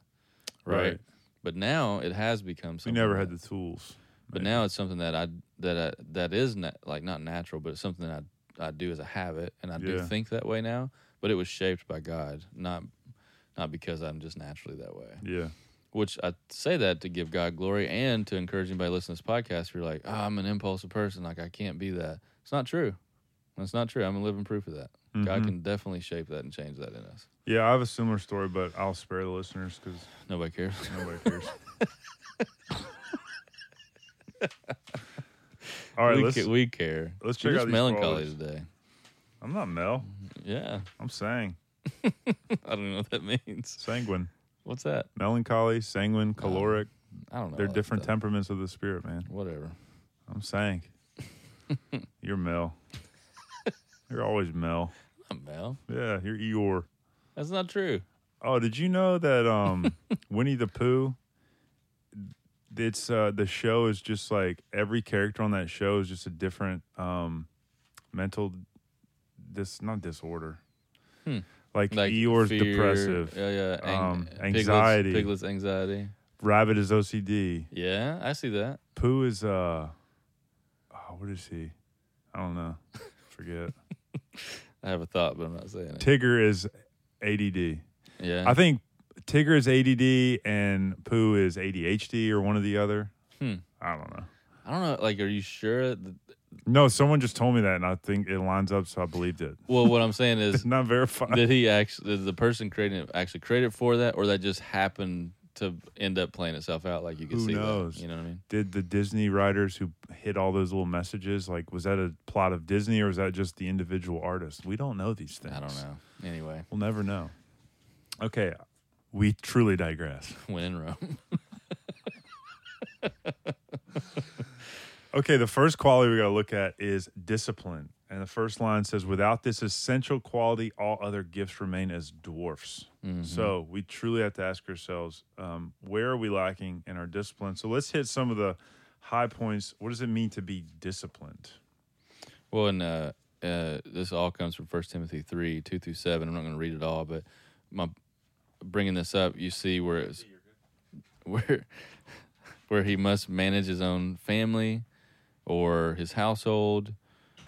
Right. But now it has become something. We never had the tools. But now it's something that is not natural, but it's something that I do as a habit, and I do think that way now, but it was shaped by God, not because I'm just naturally that way. Yeah. Which I say that to give God glory and to encourage anybody listening to this podcast. If you're like, I'm an impulsive person, like I can't be that. It's not true. That's not true. I'm a living proof of that. Mm-hmm. God can definitely shape that and change that in us. Yeah, I have a similar story, but I'll spare the listeners because nobody cares. All right, we care. Let's check out these melancholy followers today. I'm not Mel. Yeah, I'm sang. I don't know what that means. Sanguine. What's that? Melancholy, sanguine, caloric. I don't know. They're different temperaments of the spirit, man. Whatever. I'm sang. You're Mel. You're always Mel. I'm Mel. Yeah, you're Eeyore. That's not true. Oh, did you know that Winnie the Pooh, it's the show is just like every character on that show is just a different mental disorder. Like Eeyore's fear, depressive. Yeah. Anxiety. Piglet's anxiety. Rabbit is OCD. Yeah, I see that. Pooh is, what is he? I don't know. Forget. I have a thought, but I'm not saying it. Tigger is ADD. Yeah. I think Tigger is ADD and Pooh is ADHD or one or the other. I don't know. I don't know. Like, are you sure? No, someone just told me that, and I think it lines up, so I believed it. Well, what I'm saying is, not verified. Did he actually? Did the person creating it actually create it for that, or that just happened to end up playing itself out? Like, you can see. Who knows? That, you know what I mean? Did the Disney writers who hit all those little messages, like, was that a plot of Disney, or was that just the individual artist? We don't know these things. I don't know. Anyway, we'll never know. Okay, we truly digress. When in Rome. Okay, the first quality we got to look at is discipline. And the first line says, without this essential quality, all other gifts remain as dwarfs. Mm-hmm. So we truly have to ask ourselves, where are we lacking in our discipline? So let's hit some of the high points. What does it mean to be disciplined? Well, and this all comes from 1 Timothy 3, 2 through 7. I'm not going to read it all, but my bringing this up, you see where it's, where he must manage his own family or his household,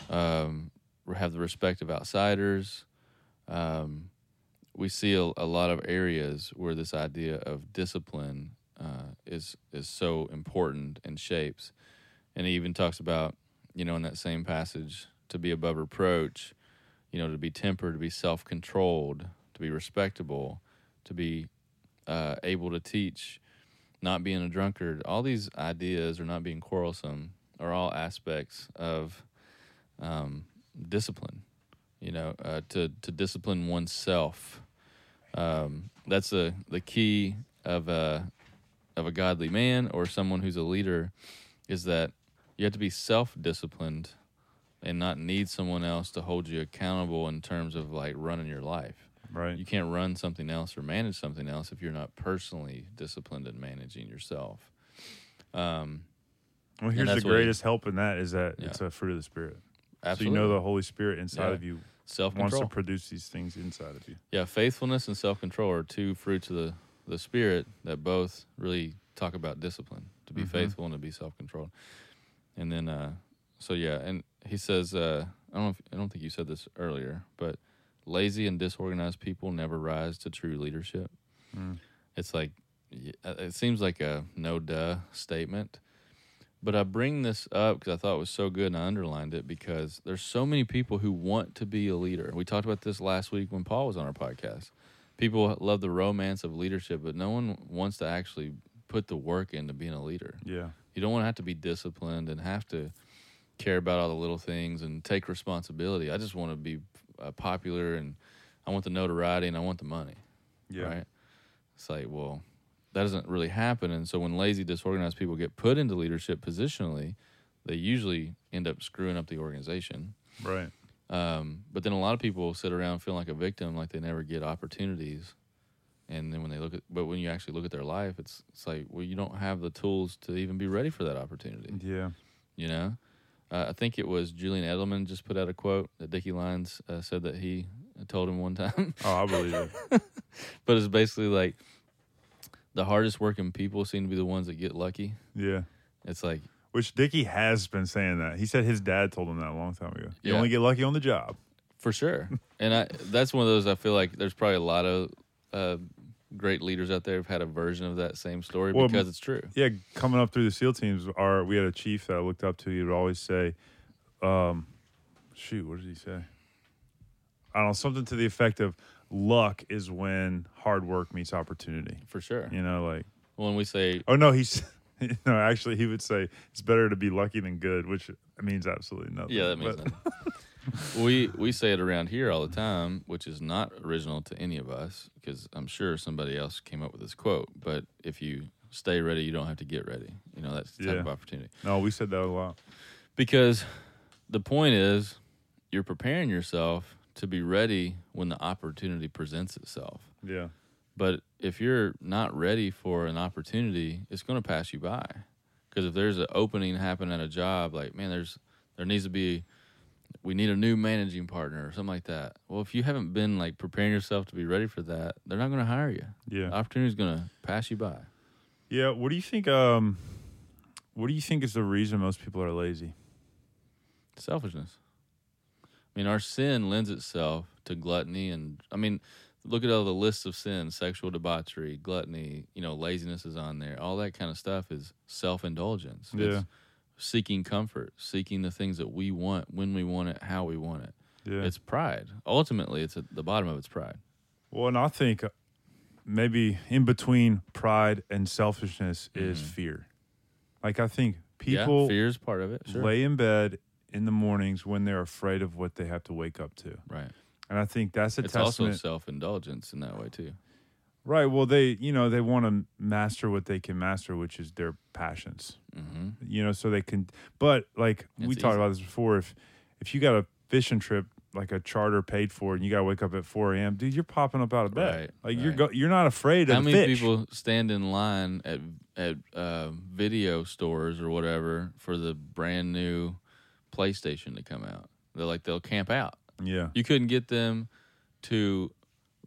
have the respect of outsiders. We see a lot of areas where this idea of discipline is so important and shapes. And he even talks about, you know, in that same passage, to be above reproach, you know, to be tempered, to be self-controlled, to be respectable, to be able to teach, not being a drunkard. All these ideas, or not being quarrelsome, are all aspects of discipline, you know, to discipline oneself. That's the key of a godly man or someone who's a leader, is that you have to be self-disciplined and not need someone else to hold you accountable in terms of, like, running your life. Right. You can't run something else or manage something else if you're not personally disciplined in managing yourself. Well, here's the greatest help in that, is that it's a fruit of the Spirit. Absolutely. So you know the Holy Spirit inside of you wants to produce these things inside of you. Yeah, faithfulness and self-control are two fruits of the Spirit that both really talk about discipline, to be faithful and to be self-controlled. And then, and he says, I don't think you said this earlier, but lazy and disorganized people never rise to true leadership. Mm. It's like, it seems like a no-duh statement. But I bring this up because I thought it was so good, and I underlined it because there's so many people who want to be a leader. We talked about this last week when Paul was on our podcast. People love the romance of leadership, but no one wants to actually put the work into being a leader. Yeah, you don't want to have to be disciplined and have to care about all the little things and take responsibility. I just want to be popular, and I want the notoriety, and I want the money. Yeah, right? It's like, well, that doesn't really happen. And so when lazy, disorganized people get put into leadership positionally, they usually end up screwing up the organization. Right. But then a lot of people sit around feeling like a victim, like they never get opportunities. And then when you actually look at their life, it's like, well, you don't have the tools to even be ready for that opportunity. Yeah. You know? I think it was Julian Edelman just put out a quote that Dickie Lyons said that he told him one time. Oh, I believe it. But it's basically like, the hardest working people seem to be the ones that get lucky. Yeah. It's like, which Dickie has been saying that. He said his dad told him that a long time ago. You only get lucky on the job. For sure. And that's one of those, I feel like there's probably a lot of great leaders out there who've had a version of that same story, because it's true. Yeah, coming up through the SEAL teams, we had a chief that I looked up to. He would always say, what did he say? I don't know, something to the effect of, luck is when hard work meets opportunity. For sure. You know, like, when we say, oh no, he would say it's better to be lucky than good, which means absolutely nothing. Yeah, that means nothing. We say it around here all the time, which is not original to any of us, because I'm sure somebody else came up with this quote. But if you stay ready, you don't have to get ready. You know, that's the type of opportunity. No, we said that a lot. Because the point is, you're preparing yourself to be ready when the opportunity presents itself. Yeah. But if you're not ready for an opportunity, it's going to pass you by. Because if there's an opening happening at a job, like, man, we need a new managing partner or something like that. Well, if you haven't been, like, preparing yourself to be ready for that, they're not going to hire you. Yeah. The opportunity's going to pass you by. Yeah. What do you think? What do you think is the reason most people are lazy? Selfishness. I mean, our sin lends itself to gluttony, and I mean, look at all the lists of sins: sexual debauchery, gluttony. You know, laziness is on there. All that kind of stuff is self-indulgence. Yeah. It's seeking comfort, seeking the things that we want, when we want it, how we want it. Yeah. It's pride. Ultimately, it's at the bottom of it's pride. Well, and I think maybe in between pride and selfishness is fear. Like, I think people fear is part of it. Sure. Lay in bed in the mornings when they're afraid of what they have to wake up to. Right. And I think that's a testament. It's also self-indulgence in that way, too. Right. Well, they want to master what they can master, which is their passions. Mm-hmm. You know, so they can. But, like, we talked about this before. If you got a fishing trip, like a charter paid for, and you got to wake up at 4 a.m., dude, you're popping up out of bed. Right, like, you're not afraid of fish. How many people stand in line at video stores or whatever for the brand new PlayStation to come out? They'll camp out. Yeah. You couldn't get them to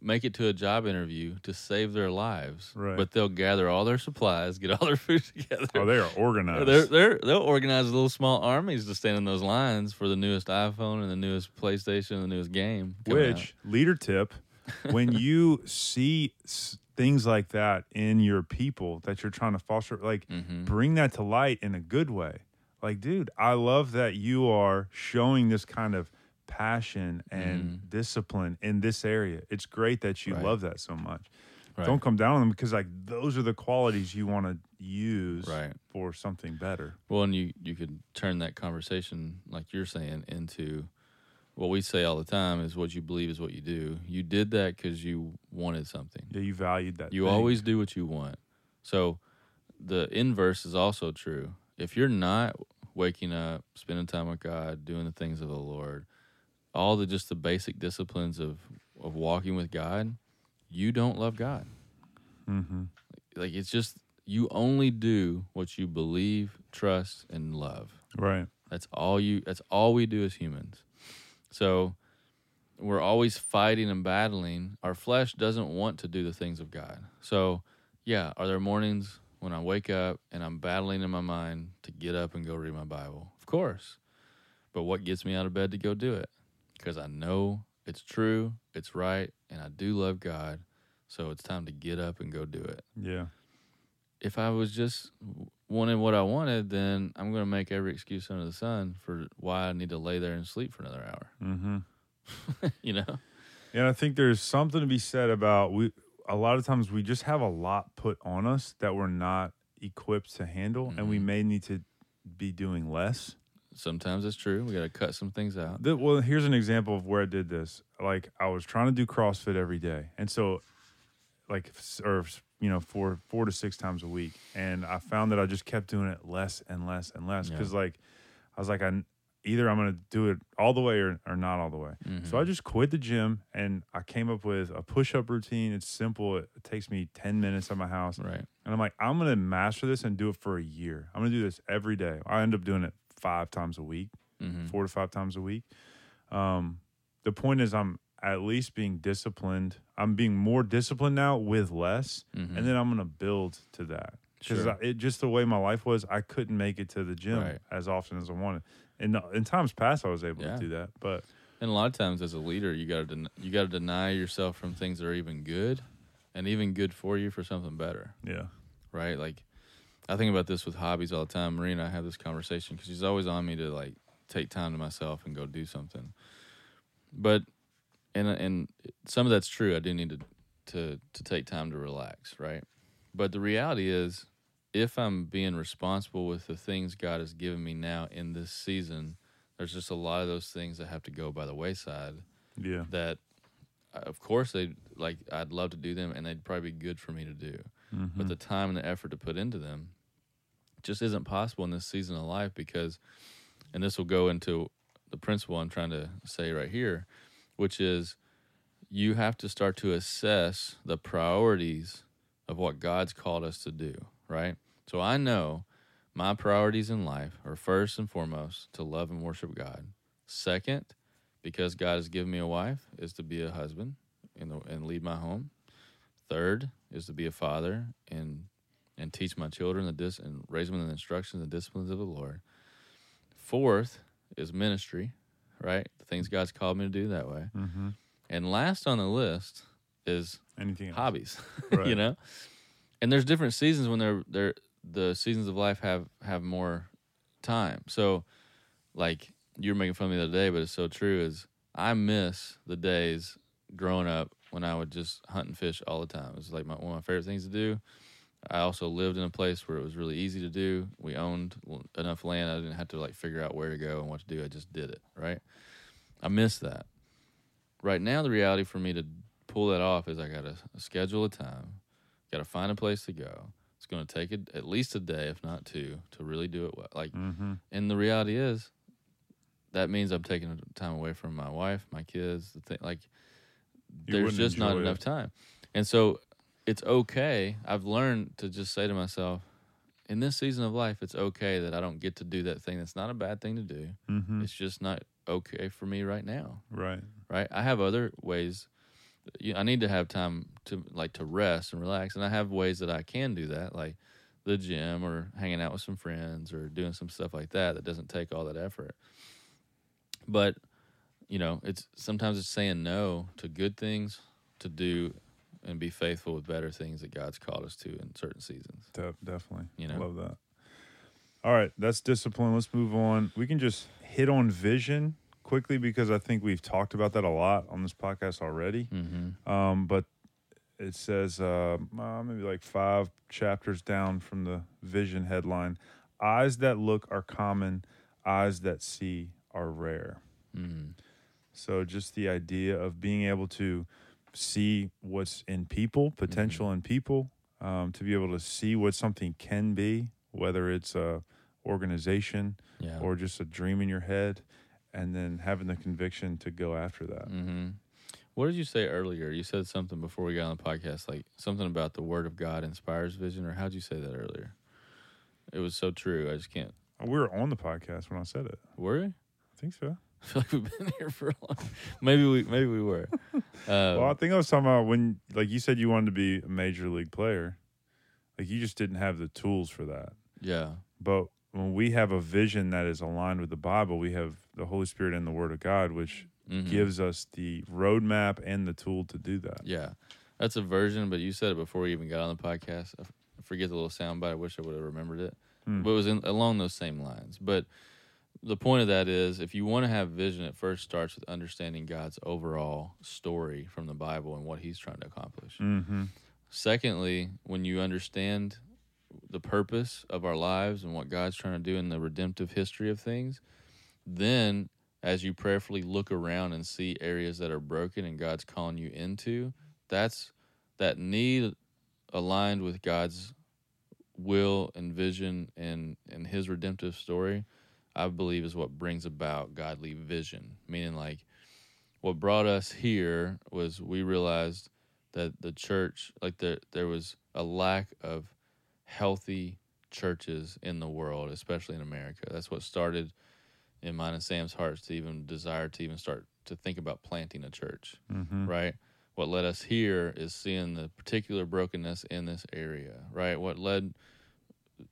make it to a job interview to save their lives. Right. But they'll gather all their supplies, get all their food together. Oh, they are organized. They'll organize little small armies to stand in those lines for the newest iPhone and the newest PlayStation and the newest game. Which, leader tip, when you see things like that in your people that you're trying to foster, like, bring that to light in a good way. Like, dude, I love that you are showing this kind of passion and discipline in this area. It's great that you love that so much. Right. Don't come down on them, because, like, those are the qualities you want to use for something better. Well, and you could turn that conversation, like you're saying, into what we say all the time is what you believe is what you do. You did that because you wanted something. Yeah, you valued that. You always do what you want. So the inverse is also true. If you're not waking up, spending time with God, doing the things of the Lord, all the just the basic disciplines of walking with God, you don't love God. Mm-hmm. Like, it's just, you only do what you believe, trust, and love. Right. That's all we do as humans. So we're always fighting and battling. Our flesh doesn't want to do the things of God. So, yeah, are there mornings when I wake up and I'm battling in my mind to get up and go read my Bible? Of course. But what gets me out of bed to go do it? Because I know it's true, it's right, and I do love God, so it's time to get up and go do it. Yeah. If I was just wanting what I wanted, then I'm going to make every excuse under the sun for why I need to lay there and sleep for another hour. Mm-hmm. You know? And I think there's something to be said about, a lot of times we just have a lot put on us that we're not equipped to handle, and we may need to be doing less. Sometimes it's true. We got to cut some things out. Well, here's an example of where I did this. Like, I was trying to do CrossFit every day. And so, like, or, you know, four to six times a week. And I found that I just kept doing it less and less and less. Because, like, I was like, either I'm going to do it all the way or not all the way. Mm-hmm. So I just quit the gym, and I came up with a push-up routine. It's simple. It takes me 10 minutes at my house. Right. And I'm like, I'm going to master this and do it for a year. I'm going to do this every day. I end up doing it 5 times a week, 4 to 5 times a week. The point is, I'm at least being disciplined. I'm being more disciplined now with less, and then I'm going to build to that. Because it just the way my life was, I couldn't make it to the gym as often as I wanted. And in times past, I was able to do that. But and a lot of times, as a leader, you got to deny yourself from things that are even good, and even good for you, for something better. Yeah, right. Like, I think about this with hobbies all the time. Marie and I have this conversation because she's always on me to, like, take time to myself and go do something. But and some of that's true. I do need to take time to relax, right? But the reality is, if I'm being responsible with the things God has given me now in this season, there's just a lot of those things that have to go by the wayside. Yeah. That, of course, I'd love to do them, and they'd probably be good for me to do. Mm-hmm. But the time and the effort to put into them just isn't possible in this season of life because, and this will go into the principle I'm trying to say right here, which is you have to start to assess the priorities of what God's called us to do, right? So I know my priorities in life are first and foremost to love and worship God. Second, because God has given me a wife, is to be a husband and lead my home. Third is to be a father and teach my children and raise them in the instructions and disciplines of the Lord. Fourth is ministry, right? The things God's called me to do that way. Mm-hmm. And last on the list is hobbies, right. You know? And there's different seasons when the seasons of life have more time. So, like, you were making fun of me the other day, but it's so true, is I miss the days growing up when I would just hunt and fish all the time. It was, like, one of my favorite things to do. I also lived in a place where it was really easy to do. We owned enough land. I didn't have to, like, figure out where to go and what to do. I just did it, right? I miss that. Right now, the reality for me to pull that off is I got to schedule a time, got to find a place to go. It's going to take at least a day, if not two, to really do it well. Like, and the reality is that means I'm taking time away from my wife, my kids, the thing. Like, there's just not enough time. And so it's okay. I've learned to just say to myself, in this season of life, it's okay that I don't get to do that thing. That's not a bad thing to do. Mm-hmm. It's just not okay for me right now. Right? I have other ways. I need to have time to rest and relax. And I have ways that I can do that, like the gym or hanging out with some friends or doing some stuff like that that doesn't take all that effort. But, you know, sometimes it's saying no to good things to do and be faithful with better things that God's called us to in certain seasons. Definitely. You know? Love that. All right, that's discipline. Let's move on. We can just hit on vision quickly because I think we've talked about that a lot on this podcast already. Mm-hmm. But it says maybe like 5 chapters down from the vision headline, eyes that look are common, eyes that see are rare. Mm-hmm. So just the idea of being able to see what's in people, potential in people, to be able to see what something can be, whether it's a organization or just a dream in your head, and then having the conviction to go after that. Mm-hmm. What did you say earlier? You said something before we got on the podcast, like something about the Word of God inspires vision, or how'd you say that earlier? It was so true. I just can't. We were on the podcast when I said it. Were we? I think so. I feel like we've been here for a long time. Maybe we were. Well, I think I was talking about when, like, you said you wanted to be a major league player. Like, you just didn't have the tools for that. Yeah. But when we have a vision that is aligned with the Bible, we have the Holy Spirit and the Word of God, which gives us the roadmap and the tool to do that. Yeah. That's a version, but you said it before we even got on the podcast. I forget the little soundbite. I wish I would have remembered it. But it was along those same lines. But the point of that is, if you want to have vision, it first starts with understanding God's overall story from the Bible and what he's trying to accomplish. Mm-hmm. Secondly, when you understand the purpose of our lives and what God's trying to do in the redemptive history of things, then as you prayerfully look around and see areas that are broken and God's calling you into, that's that need aligned with God's will and vision and his redemptive story, I believe, is what brings about godly vision. Meaning, like, what brought us here was we realized that the church, like, there was a lack of healthy churches in the world, especially in America. That's what started in mine and Sam's hearts to even desire to even start to think about planting a church, right? What led us here is seeing the particular brokenness in this area, right? What led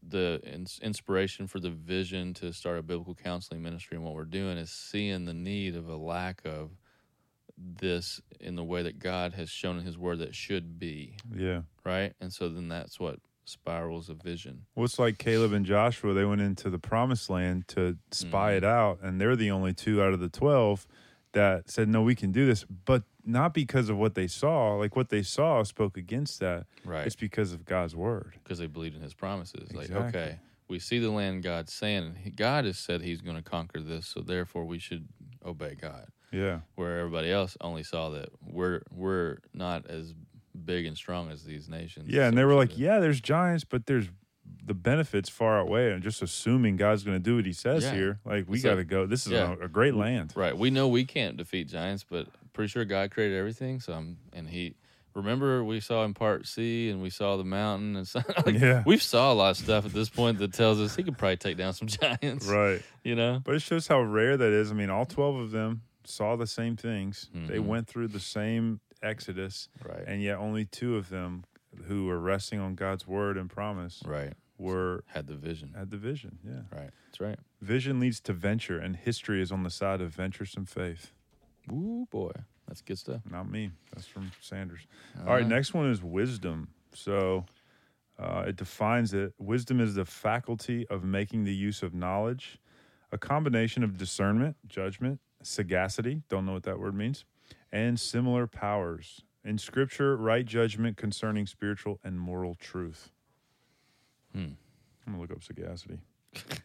the inspiration for the vision to start a biblical counseling ministry and what we're doing is seeing the need of a lack of this in the way that God has shown in his word that should be. Yeah. Right? And so then that's what spirals a vision. Well, it's like Caleb and Joshua, they went into the promised land to spy it out, and they're the only 2 out of the 12 that said, no, we can do this, but not because of what they saw. Like, what they saw spoke against that. Right. It's because of God's word. Because they believed in his promises. Exactly. Like, okay, we see the land God's saying, and God has said he's going to conquer this, so therefore we should obey God. Yeah. Where everybody else only saw that we're not as big and strong as these nations. Yeah, and they were like, yeah, there's giants, but there's the benefits far outweigh, and just assuming God's going to do what he says here. Like, we got to go. This is a great land. Right. We know we can't defeat giants, but pretty sure God created everything. So remember we saw in part C and we saw the mountain and so, like, we saw a lot of stuff at this point that tells us he could probably take down some giants. Right. You know? But it shows how rare that is. I mean, all 12 of them saw the same things. Mm-hmm. They went through the same exodus. Right. And yet only 2 of them who were resting on God's word and promise. Right. Had the vision. Yeah. Right. That's right. Vision leads to venture, and history is on the side of venturesome faith. Ooh, boy. That's good stuff. Not me. That's from Sanders. All right. Next one is wisdom. So It defines it. Wisdom is the faculty of making the use of knowledge, a combination of discernment, judgment, sagacity, don't know what that word means, and similar powers. In Scripture, right judgment concerning spiritual and moral truth. I'm going to look up sagacity. Have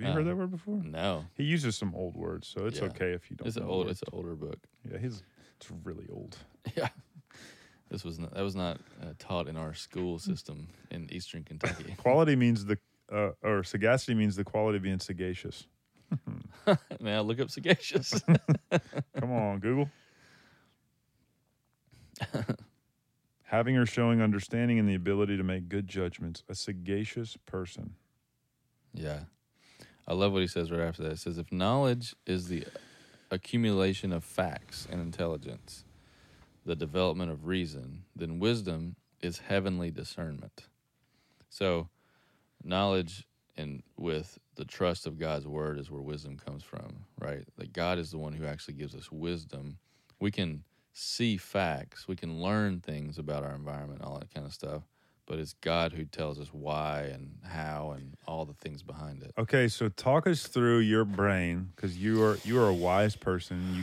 you heard that word before? No. He uses some old words, so it's okay if you don't know. It's an older book. Yeah, it's really old. Yeah. That was not taught in our school system in Eastern Kentucky. Quality means or sagacity means the quality of being sagacious. Now look up sagacious. Come on, Google. Having or showing understanding and the ability to make good judgments. A sagacious person. Yeah. I love what he says right after that. It says, if knowledge is the accumulation of facts and intelligence, the development of reason, then wisdom is heavenly discernment. So knowledge and with the trust of God's word is where wisdom comes from, right? That God is the one who actually gives us wisdom. We can see facts, we can learn things about our environment, all that kind of stuff, but it's God who tells us why and how and all the things behind it. Okay, so talk us through your brain, because you are a wise person.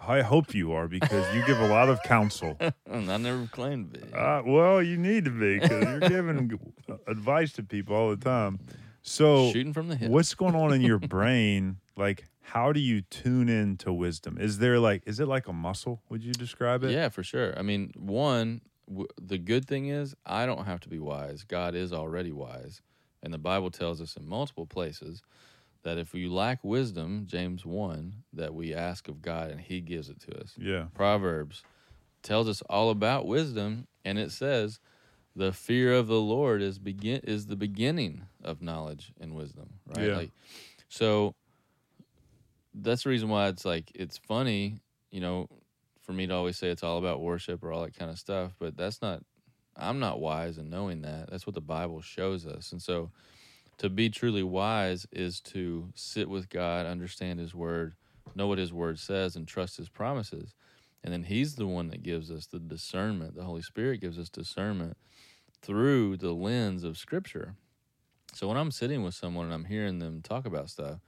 I hope you are, because you give a lot of counsel. And I never claimed to be. Well, you need to be, because you're giving advice to people all the time. So shooting from the hip. What's going on in your brain? Like, how do you tune in to wisdom? Is it like a muscle? Would you describe it? Yeah, for sure. I mean, the good thing is I don't have to be wise. God is already wise. And the Bible tells us in multiple places that if you lack wisdom, James 1, that we ask of God and he gives it to us. Yeah. Proverbs tells us all about wisdom, and it says the fear of the Lord is the beginning of knowledge and wisdom, right? Yeah. So that's the reason why it's funny, for me to always say it's all about worship or all that kind of stuff, but I'm not wise in knowing that. That's what the Bible shows us. And so to be truly wise is to sit with God, understand his word, know what his word says, and trust his promises. And then he's the one that gives us the discernment. The Holy Spirit gives us discernment through the lens of Scripture. So when I'm sitting with someone and I'm hearing them talk about stuff,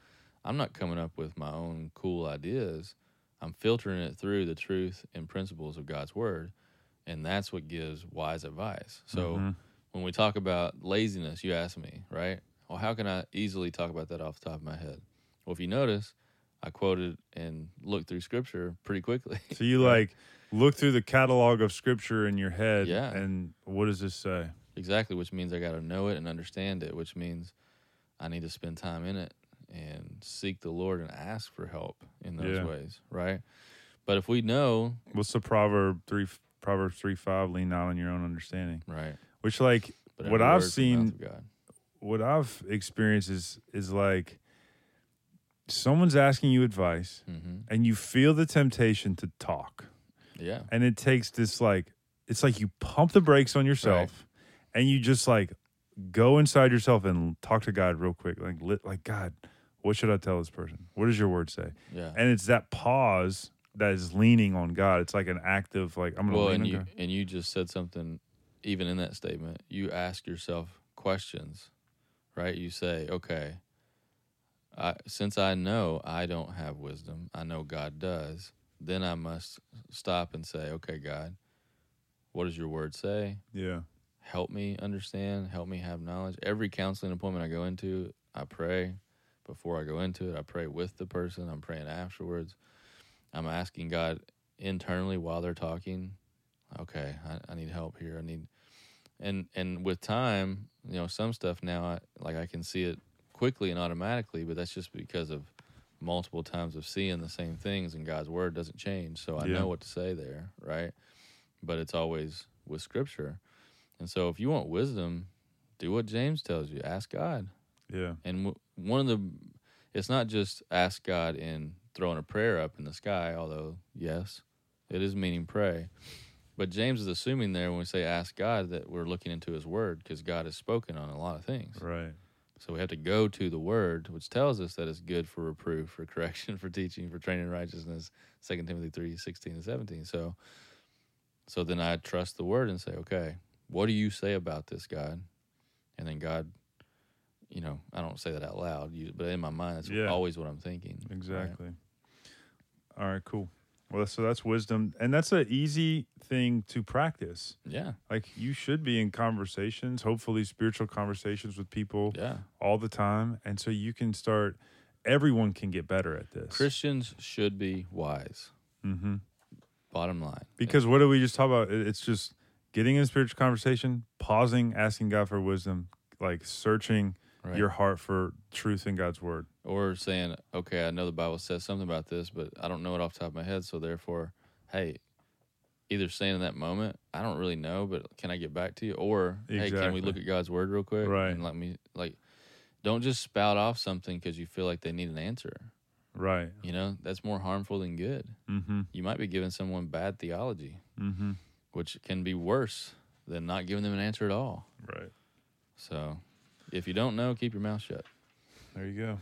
I'm not coming up with my own cool ideas. I'm filtering it through the truth and principles of God's word, and that's what gives wise advice. So when we talk about laziness, you ask me, right? Well, how can I easily talk about that off the top of my head? Well, if you notice, I quoted and looked through Scripture pretty quickly. So you look through the catalog of Scripture in your head, and what does this say? Exactly, which means I got to know it and understand it, which means I need to spend time in it and seek the Lord and ask for help in those ways, right? But if we know... What's the Proverbs 3:5, lean not on your own understanding? Right. Which, what I've seen... What I've experienced is someone's asking you advice, and you feel the temptation to talk. Yeah. And it takes this, it's like you pump the brakes on yourself, and you just, go inside yourself and talk to God real quick. God, what should I tell this person? What does your word say? Yeah. And it's that pause that is leaning on God. It's like an active, I'm going to lean on God. And you just said something, even in that statement, you ask yourself questions. Right? You say, okay, since I know I don't have wisdom, I know God does, then I must stop and say, okay, God, what does your word say? Yeah. Help me understand. Help me have knowledge. Every counseling appointment I go into, I pray. Before I go into it, I pray with the person. I'm praying afterwards. I'm asking God internally while they're talking, okay, I need help here. And with time, some stuff now, I can see it quickly and automatically, but that's just because of multiple times of seeing the same things, and God's word doesn't change, so I know what to say there, right? But it's always with Scripture. And so if you want wisdom, do what James tells you. Ask God. Yeah. And it's not just ask God in throwing a prayer up in the sky, although, yes, it is meaning pray. But James is assuming there when we say ask God that we're looking into his word, because God has spoken on a lot of things. Right. So we have to go to the word, which tells us that it's good for reproof, for correction, for teaching, for training in righteousness, 2 Timothy 3:16 and 17. So then I trust the word and say, okay, what do you say about this, God? And then God, you know, I don't say that out loud, but in my mind, that's always what I'm thinking. Exactly. Right? All right, cool. Well, so that's wisdom, and that's an easy thing to practice. Yeah. Like, you should be in conversations, hopefully spiritual conversations with people all the time, and so you can start, everyone can get better at this. Christians should be wise. Mm-hmm. Bottom line. Because what did we just talk about? It's just getting in a spiritual conversation, pausing, asking God for wisdom, like searching your heart for truth in God's word. Or saying, okay, I know the Bible says something about this, but I don't know it off the top of my head, so therefore, hey, either saying in that moment, I don't really know, but can I get back to you? Or, hey, can we look at God's word real quick? Right. And let me, like, don't just spout off something because you feel like they need an answer. Right. You know, that's more harmful than good. Mm-hmm. You might be giving someone bad theology, mm-hmm. which can be worse than not giving them an answer at all. Right. So, if you don't know, keep your mouth shut. There you go.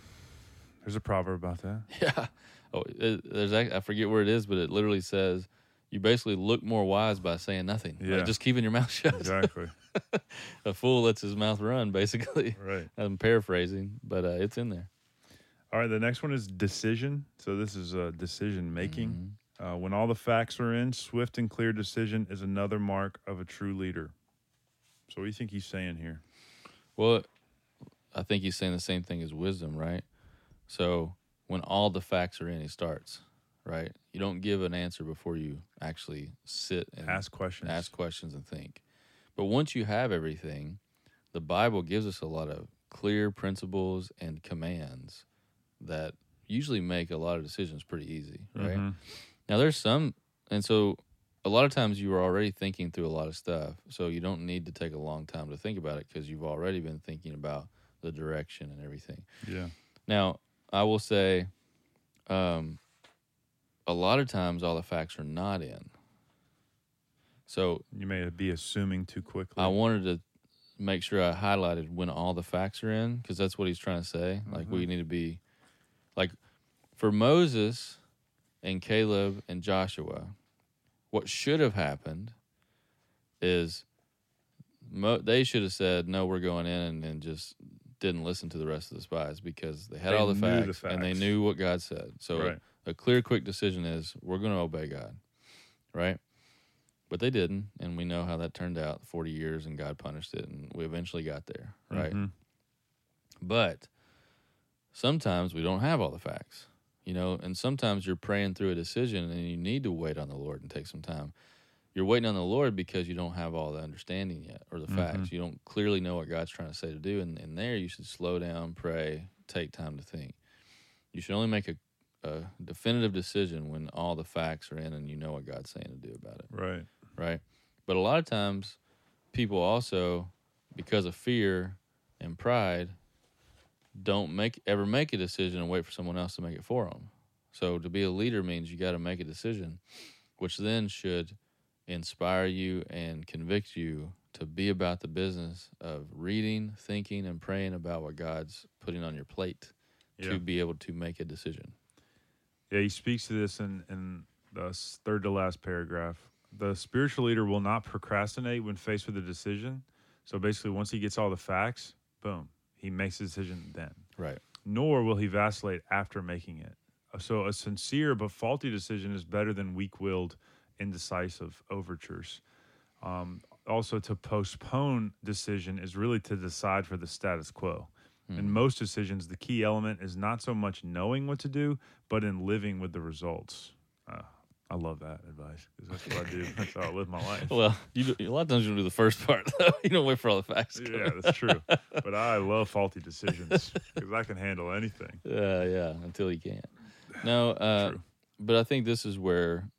There's a proverb about that. Yeah. Oh, there's. I forget where it is, but it literally says, you basically look more wise by saying nothing. Yeah. Like just keeping your mouth shut. Exactly. A fool lets his mouth run, basically. Right. I'm paraphrasing, but it's in there. All right, the next one is decision. So this is decision-making. Mm-hmm. When all the facts are in, swift and clear decision is another mark of a true leader. So what do you think he's saying here? Well, I think he's saying the same thing as wisdom, right? So when all the facts are in, he starts, right? You don't give an answer before you actually sit and ask questions and think. But once you have everything, the Bible gives us a lot of clear principles and commands that usually make a lot of decisions pretty easy, right? Mm-hmm. Now, there's some, and so a lot of times you are already thinking through a lot of stuff, so you don't need to take a long time to think about it because you've already been thinking about the direction and everything. Yeah. Now, I will say a lot of times all the facts are not in. So you may be assuming too quickly. I wanted to make sure I highlighted when all the facts are in because that's what he's trying to say. Mm-hmm. Like, we need to be, like, for Moses and Caleb and Joshua, what should have happened is they should have said, no, we're going in, and just didn't listen to the rest of the spies because they had all the facts and they knew what God said. So a clear, quick decision is we're going to obey God, right? But they didn't, and we know how that turned out, 40 years, and God punished it, and we eventually got there, right? Mm-hmm. But sometimes we don't have all the facts, you know, and sometimes you're praying through a decision and you need to wait on the Lord and take some time. You're waiting on the Lord because you don't have all the understanding yet or the mm-hmm. facts. You don't clearly know what God's trying to say to do, and there you should slow down, pray, take time to think. You should only make a definitive decision when all the facts are in and you know what God's saying to do about it. Right. Right? But a lot of times people also, because of fear and pride, don't ever make a decision and wait for someone else to make it for them. So to be a leader means you got to make a decision, which then should inspire you and convict you to be about the business of reading, thinking, and praying about what God's putting on your plate to be able to make a decision. Yeah, he speaks to this in the third to last paragraph. The spiritual leader will not procrastinate when faced with a decision. So basically, once he gets all the facts, boom. He makes a decision then. Right. Nor will he vacillate after making it. So a sincere but faulty decision is better than weak-willed, indecisive overtures. Also, to postpone decision is really to decide for the status quo. Mm. In most decisions, the key element is not so much knowing what to do, but in living with the results. I love that advice because that's what I do. That's how I live my life. Well, a lot of times you do the first part, though. You don't wait for all the facts. Yeah, that's true. But I love faulty decisions because I can handle anything. Yeah, until you can't. No, true. But I think this is where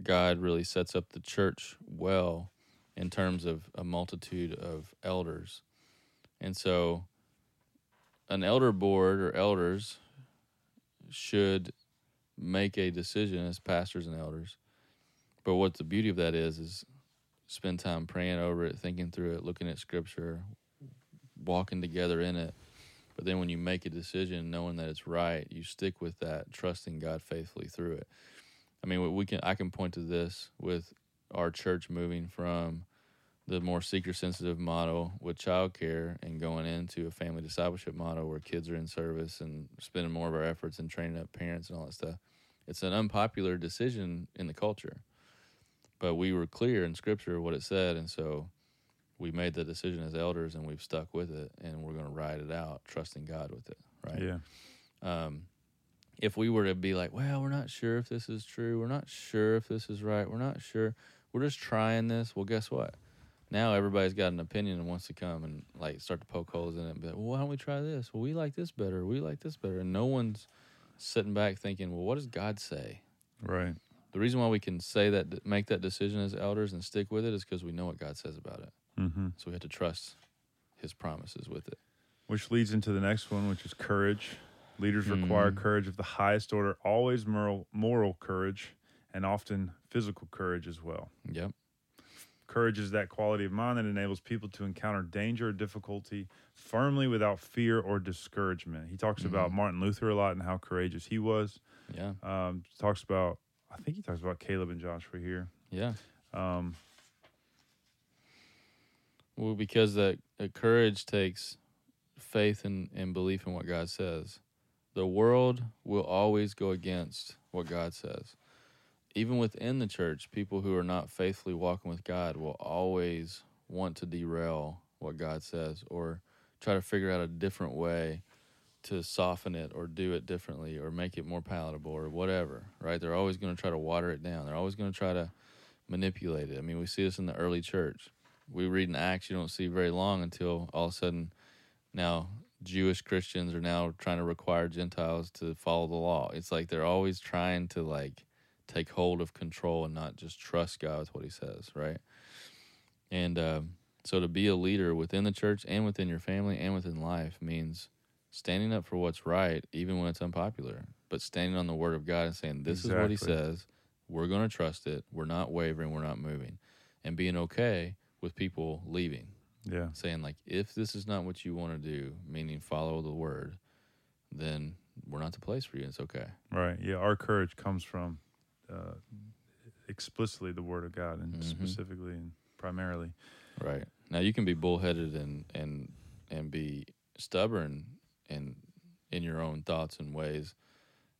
God really sets up the church well in terms of a multitude of elders. And so an elder board or elders should make a decision as pastors and elders. But what the beauty of that is spend time praying over it, thinking through it, looking at scripture, walking together in it. But then when you make a decision, knowing that it's right, you stick with that, trusting God faithfully through it. I mean, I can point to this with our church moving from the more seeker-sensitive model with childcare and going into a family discipleship model where kids are in service and spending more of our efforts in training up parents and all that stuff. It's an unpopular decision in the culture. But we were clear in Scripture what it said, and so we made the decision as elders, and we've stuck with it, and we're going to ride it out, trusting God with it, right? Yeah. If we were to be like, well, we're not sure if this is true, we're not sure if this is right, we're not sure, we're just trying this, well, guess what? Now everybody's got an opinion and wants to come and like start to poke holes in it and be like, well, why don't we try this? Well, we like this better, we like this better. And no one's sitting back thinking, well, what does God say? Right. The reason why we can say that, make that decision as elders and stick with it is because we know what God says about it. Mm-hmm. So we have to trust his promises with it. Which leads into the next one, which is courage. Leaders require courage of the highest order, always moral courage, and often physical courage as well. Yep. Courage is that quality of mind that enables people to encounter danger or difficulty firmly without fear or discouragement. He talks about Martin Luther a lot and how courageous he was. Yeah. Talks about, I think he talks about Caleb and Joshua here. Yeah. Well, because that courage takes faith and belief in what God says. The world will always go against what God says. Even within the church, people who are not faithfully walking with God will always want to derail what God says or try to figure out a different way to soften it or do it differently or make it more palatable or whatever, right? They're always going to try to water it down. They're always going to try to manipulate it. I mean, we see this in the early church. We read in Acts, you don't see very long until all of a sudden now Jewish Christians are now trying to require Gentiles to follow the law. It's like they're always trying to like take hold of control and not just trust God with what he says, right? And so to be a leader within the church and within your family and within life means standing up for what's right even when it's unpopular, but standing on the word of God and saying this is what he says, we're going to trust it, we're not wavering, we're not moving, and being okay with people leaving. Yeah. Saying like, if this is not what you want to do, meaning follow the word, then we're not the place for you. It's okay. Right. Yeah. Our courage comes from explicitly the word of God and specifically and primarily. Right. Now you can be bullheaded and be stubborn and in your own thoughts and ways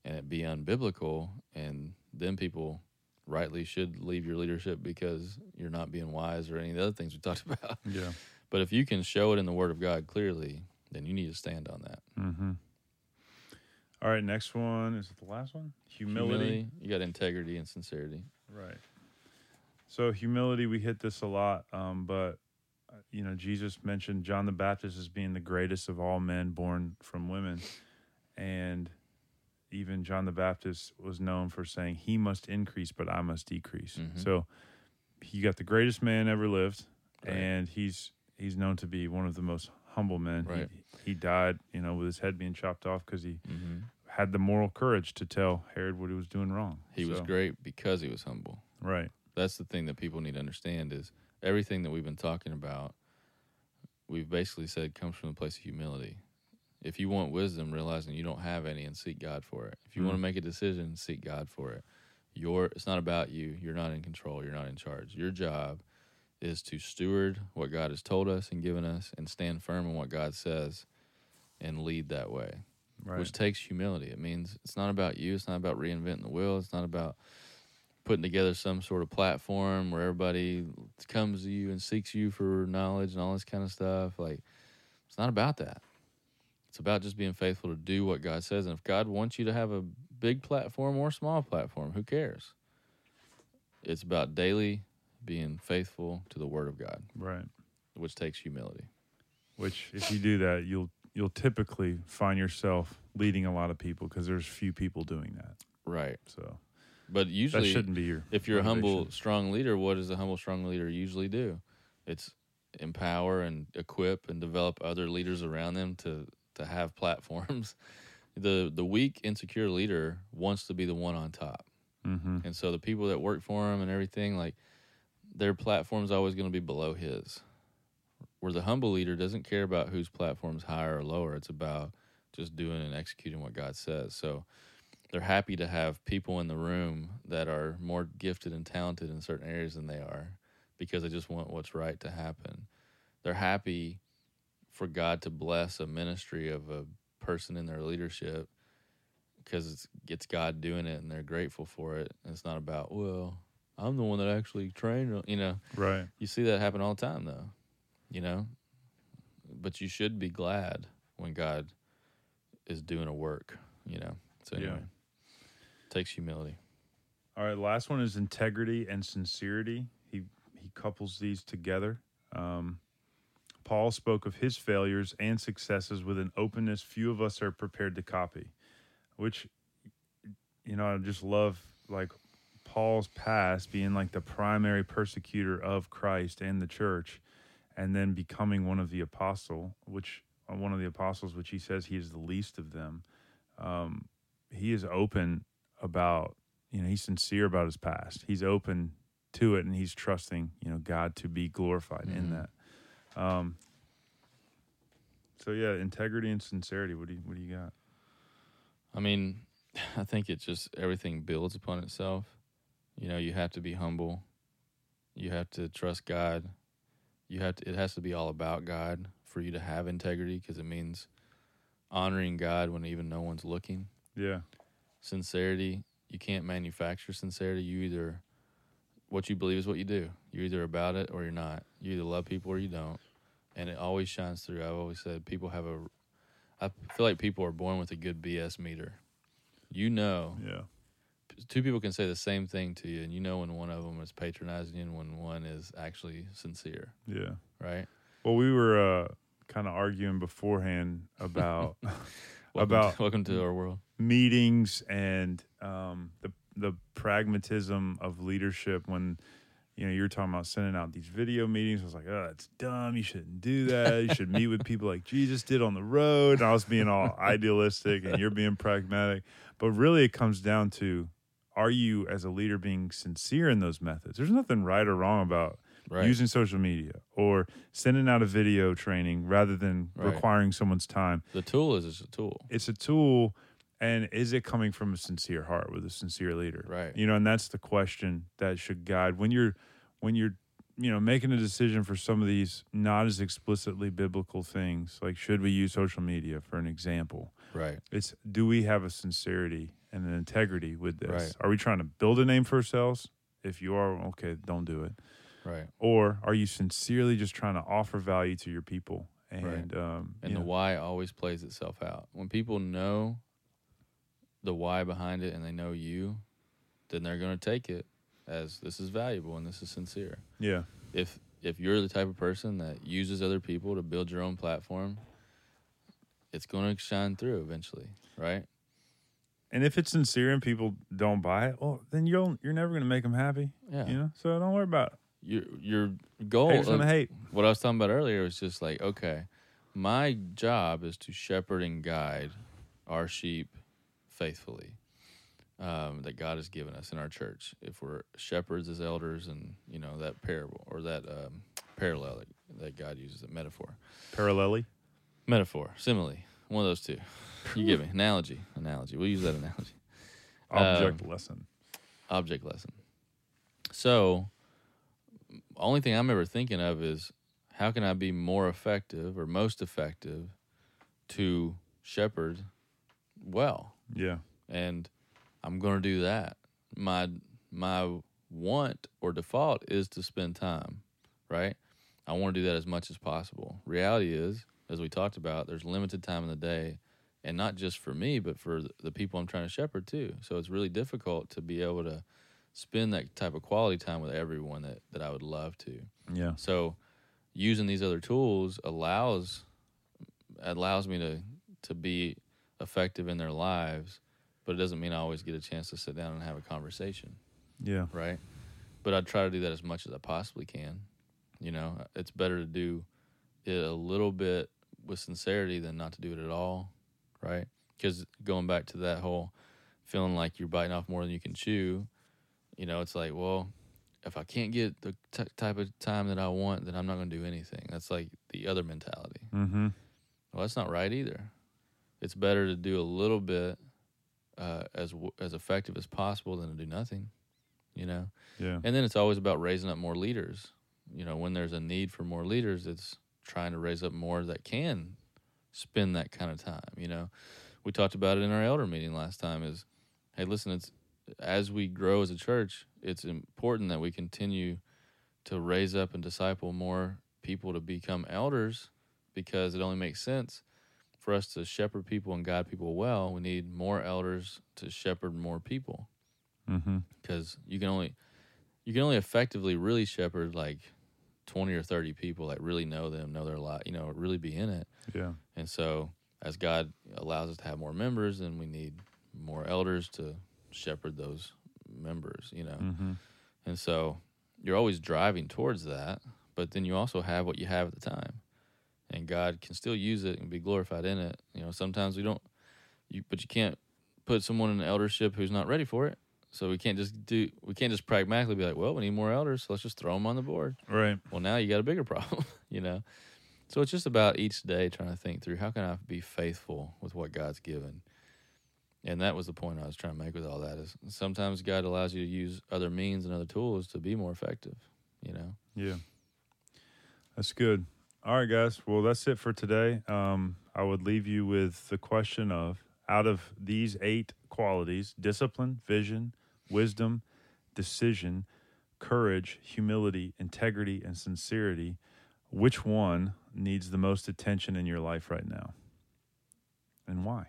and it be unbiblical, and then people rightly should leave your leadership because you're not being wise or any of the other things we talked about. Yeah. But if you can show it in the Word of God clearly, then you need to stand on that. Mm-hmm. All right, next one. Is it the last one? Humility. You got integrity and sincerity. Right. So humility, we hit this a lot, but, you know, Jesus mentioned John the Baptist as being the greatest of all men born from women. And even John the Baptist was known for saying, he must increase, but I must decrease. Mm-hmm. So he got the greatest man ever lived, and he's known to be one of the most humble men. Right. He died, you know, with his head being chopped off because he had the moral courage to tell Herod what he was doing wrong. He was great because he was humble. Right. That's the thing that people need to understand is everything that we've been talking about, we've basically said comes from the place of humility. If you want wisdom, realizing you don't have any and seek God for it. If you want to make a decision, seek God for it. It's not about you. You're not in control. You're not in charge. Your job is to steward what God has told us and given us and stand firm in what God says and lead that way, which takes humility. It means it's not about you. It's not about reinventing the wheel. It's not about putting together some sort of platform where everybody comes to you and seeks you for knowledge and all this kind of stuff. Like, it's not about that. It's about just being faithful to do what God says. And if God wants you to have a big platform or small platform, who cares? It's about daily being faithful to the Word of God. Right. Which takes humility. Which, if you do that, you'll typically find yourself leading a lot of people because there's few people doing that. Right. So, but usually, that shouldn't be if you're a humble, strong leader, what does a humble, strong leader usually do? It's empower and equip and develop other leaders around them to have platforms. The weak, insecure leader wants to be the one on top. Mm-hmm. And so the people that work for him and everything, like their platform's always going to be below his. Where the humble leader doesn't care about whose platform's higher or lower. It's about just doing and executing what God says. So they're happy to have people in the room that are more gifted and talented in certain areas than they are because they just want what's right to happen. They're happy for God to bless a ministry of a person in their leadership because it's God doing it, and they're grateful for it. And it's not about, well, I'm the one that actually trained, you know. Right. You see that happen all the time, though, you know. But you should be glad when God is doing a work, you know. So anyway, it takes humility. All right, last one is integrity and sincerity. He couples these together. Paul spoke of his failures and successes with an openness few of us are prepared to copy, which, you know, I just love, like, Paul's past being like the primary persecutor of Christ and the church, and then becoming one of the apostles, which he says he is the least of them. He is open about, you know, he's sincere about his past. He's open to it, and he's trusting, you know, God to be glorified in that. So yeah, integrity and sincerity. What do you got? I mean, I think it's just everything builds upon itself. You know, you have to be humble. You have to trust God. It has to be all about God for you to have integrity, because it means honoring God when even no one's looking. Yeah. Sincerity, you can't manufacture sincerity. You either, what you believe is what you do. You're either about it or you're not. You either love people or you don't. And it always shines through. I've always said I feel like people are born with a good BS meter. You know. Yeah. Two people can say the same thing to you, and you know when one of them is patronizing and when one is actually sincere. Yeah. Right? Well, we were kind of arguing beforehand about welcome to our world. Meetings and the pragmatism of leadership. When, you know, you were talking about sending out these video meetings, I was like, oh, that's dumb. You shouldn't do that. You should meet with people like Jesus did on the road. And I was being all idealistic, and you're being pragmatic. But really, it comes down to, are you, as a leader, being sincere in those methods? There's nothing right or wrong about using social media or sending out a video training rather than requiring someone's time. The tool is a tool. It's a tool, and is it coming from a sincere heart with a sincere leader? Right. You know, and that's the question that should guide when you're you know, making a decision for some of these not as explicitly biblical things, like should we use social media for an example? Right. It's, do we have a sincerity and an integrity with this? Right. Are we trying to build a name for ourselves? If you are, okay, don't do it. Right. Or are you sincerely just trying to offer value to your people? And the why always plays itself out. When people know the why behind it and they know you, then they're going to take it as this is valuable and this is sincere. Yeah. If you're the type of person that uses other people to build your own platform, it's going to shine through eventually, right? And if it's sincere and people don't buy it, well, then you're never going to make them happy. Yeah. You know, so don't worry about it. Your goal. Hate's gonna hate. What I was talking about earlier was just like, okay, my job is to shepherd and guide our sheep faithfully. That God has given us in our church. If we're shepherds as elders, and you know that parable or that parallel that God uses, a metaphor. Metaphor, simile, one of those two. You give me analogy. We'll use that analogy. Object lesson. So, only thing I'm ever thinking of is how can I be more effective or most effective to shepherd well. Yeah, and I'm going to do that. My want or default is to spend time, right? I want to do that as much as possible. Reality is, as we talked about, there's limited time in the day, and not just for me, but for the people I'm trying to shepherd too. So it's really difficult to be able to spend that type of quality time with everyone that I would love to. Yeah. So using these other tools allows me to be effective in their lives, but it doesn't mean I always get a chance to sit down and have a conversation. Yeah. Right? But I try to do that as much as I possibly can. You know, it's better to do it a little bit with sincerity than not to do it at all, right? Because going back to that whole feeling like you're biting off more than you can chew, you know, it's like, well, if I can't get the type of time that I want, then I'm not going to do anything. That's like the other mentality. Mm-hmm. Well, that's not right either. It's better to do a little bit as effective as possible than to do nothing, you know? Yeah. And then it's always about raising up more leaders. you know, when there's a need for more leaders, it's trying to raise up more that can spend that kind of time. You know, we talked about it in our elder meeting last time is, hey, listen, it's as we grow as a church, it's important that we continue to raise up and disciple more people to become elders, because it only makes sense for us to shepherd people and guide people well. We need more elders to shepherd more people, because you can only effectively really shepherd like 20 or 30 people that really know them, know their life, you know, really be in it. Yeah. And so as God allows us to have more members, then we need more elders to shepherd those members, you know. And so you're always driving towards that, but then you also have what you have at the time, and God can still use it and be glorified in it. You know, sometimes we don't, but you can't put someone in eldership who's not ready for it. So we can't just pragmatically be like, well, we need more elders, so let's just throw them on the board. Right. Well, now you got a bigger problem, you know. So it's just about each day trying to think through, how can I be faithful with what God's given? And that was the point I was trying to make with all that, is sometimes God allows you to use other means and other tools to be more effective, you know. Yeah. That's good. All right, guys. Well, that's it for today. I would leave you with the question of, out of these 8 qualities, discipline, vision, wisdom, decision, courage, humility, integrity, and sincerity, which one needs the most attention in your life right now, and why?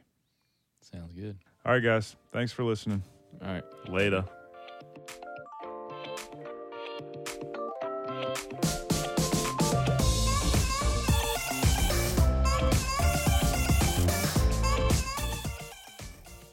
Sounds good. All right, guys. Thanks for listening. All right. Later.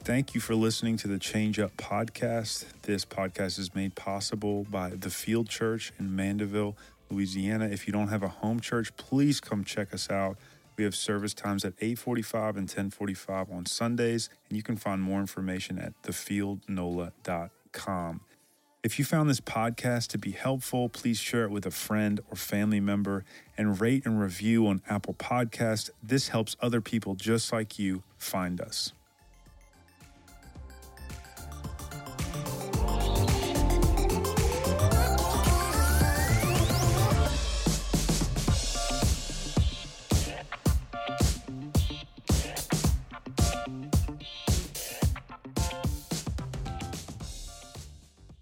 Thank you for listening to the Change Up Podcast. This podcast is made possible by The Field Church in Mandeville, Louisiana. If you don't have a home church, please come check us out. We have service times at 8:45 and 10:45 on Sundays, and you can find more information at thefieldnola.com. If you found this podcast to be helpful, please share it with a friend or family member, and rate and review on Apple Podcasts. This helps other people just like you find us.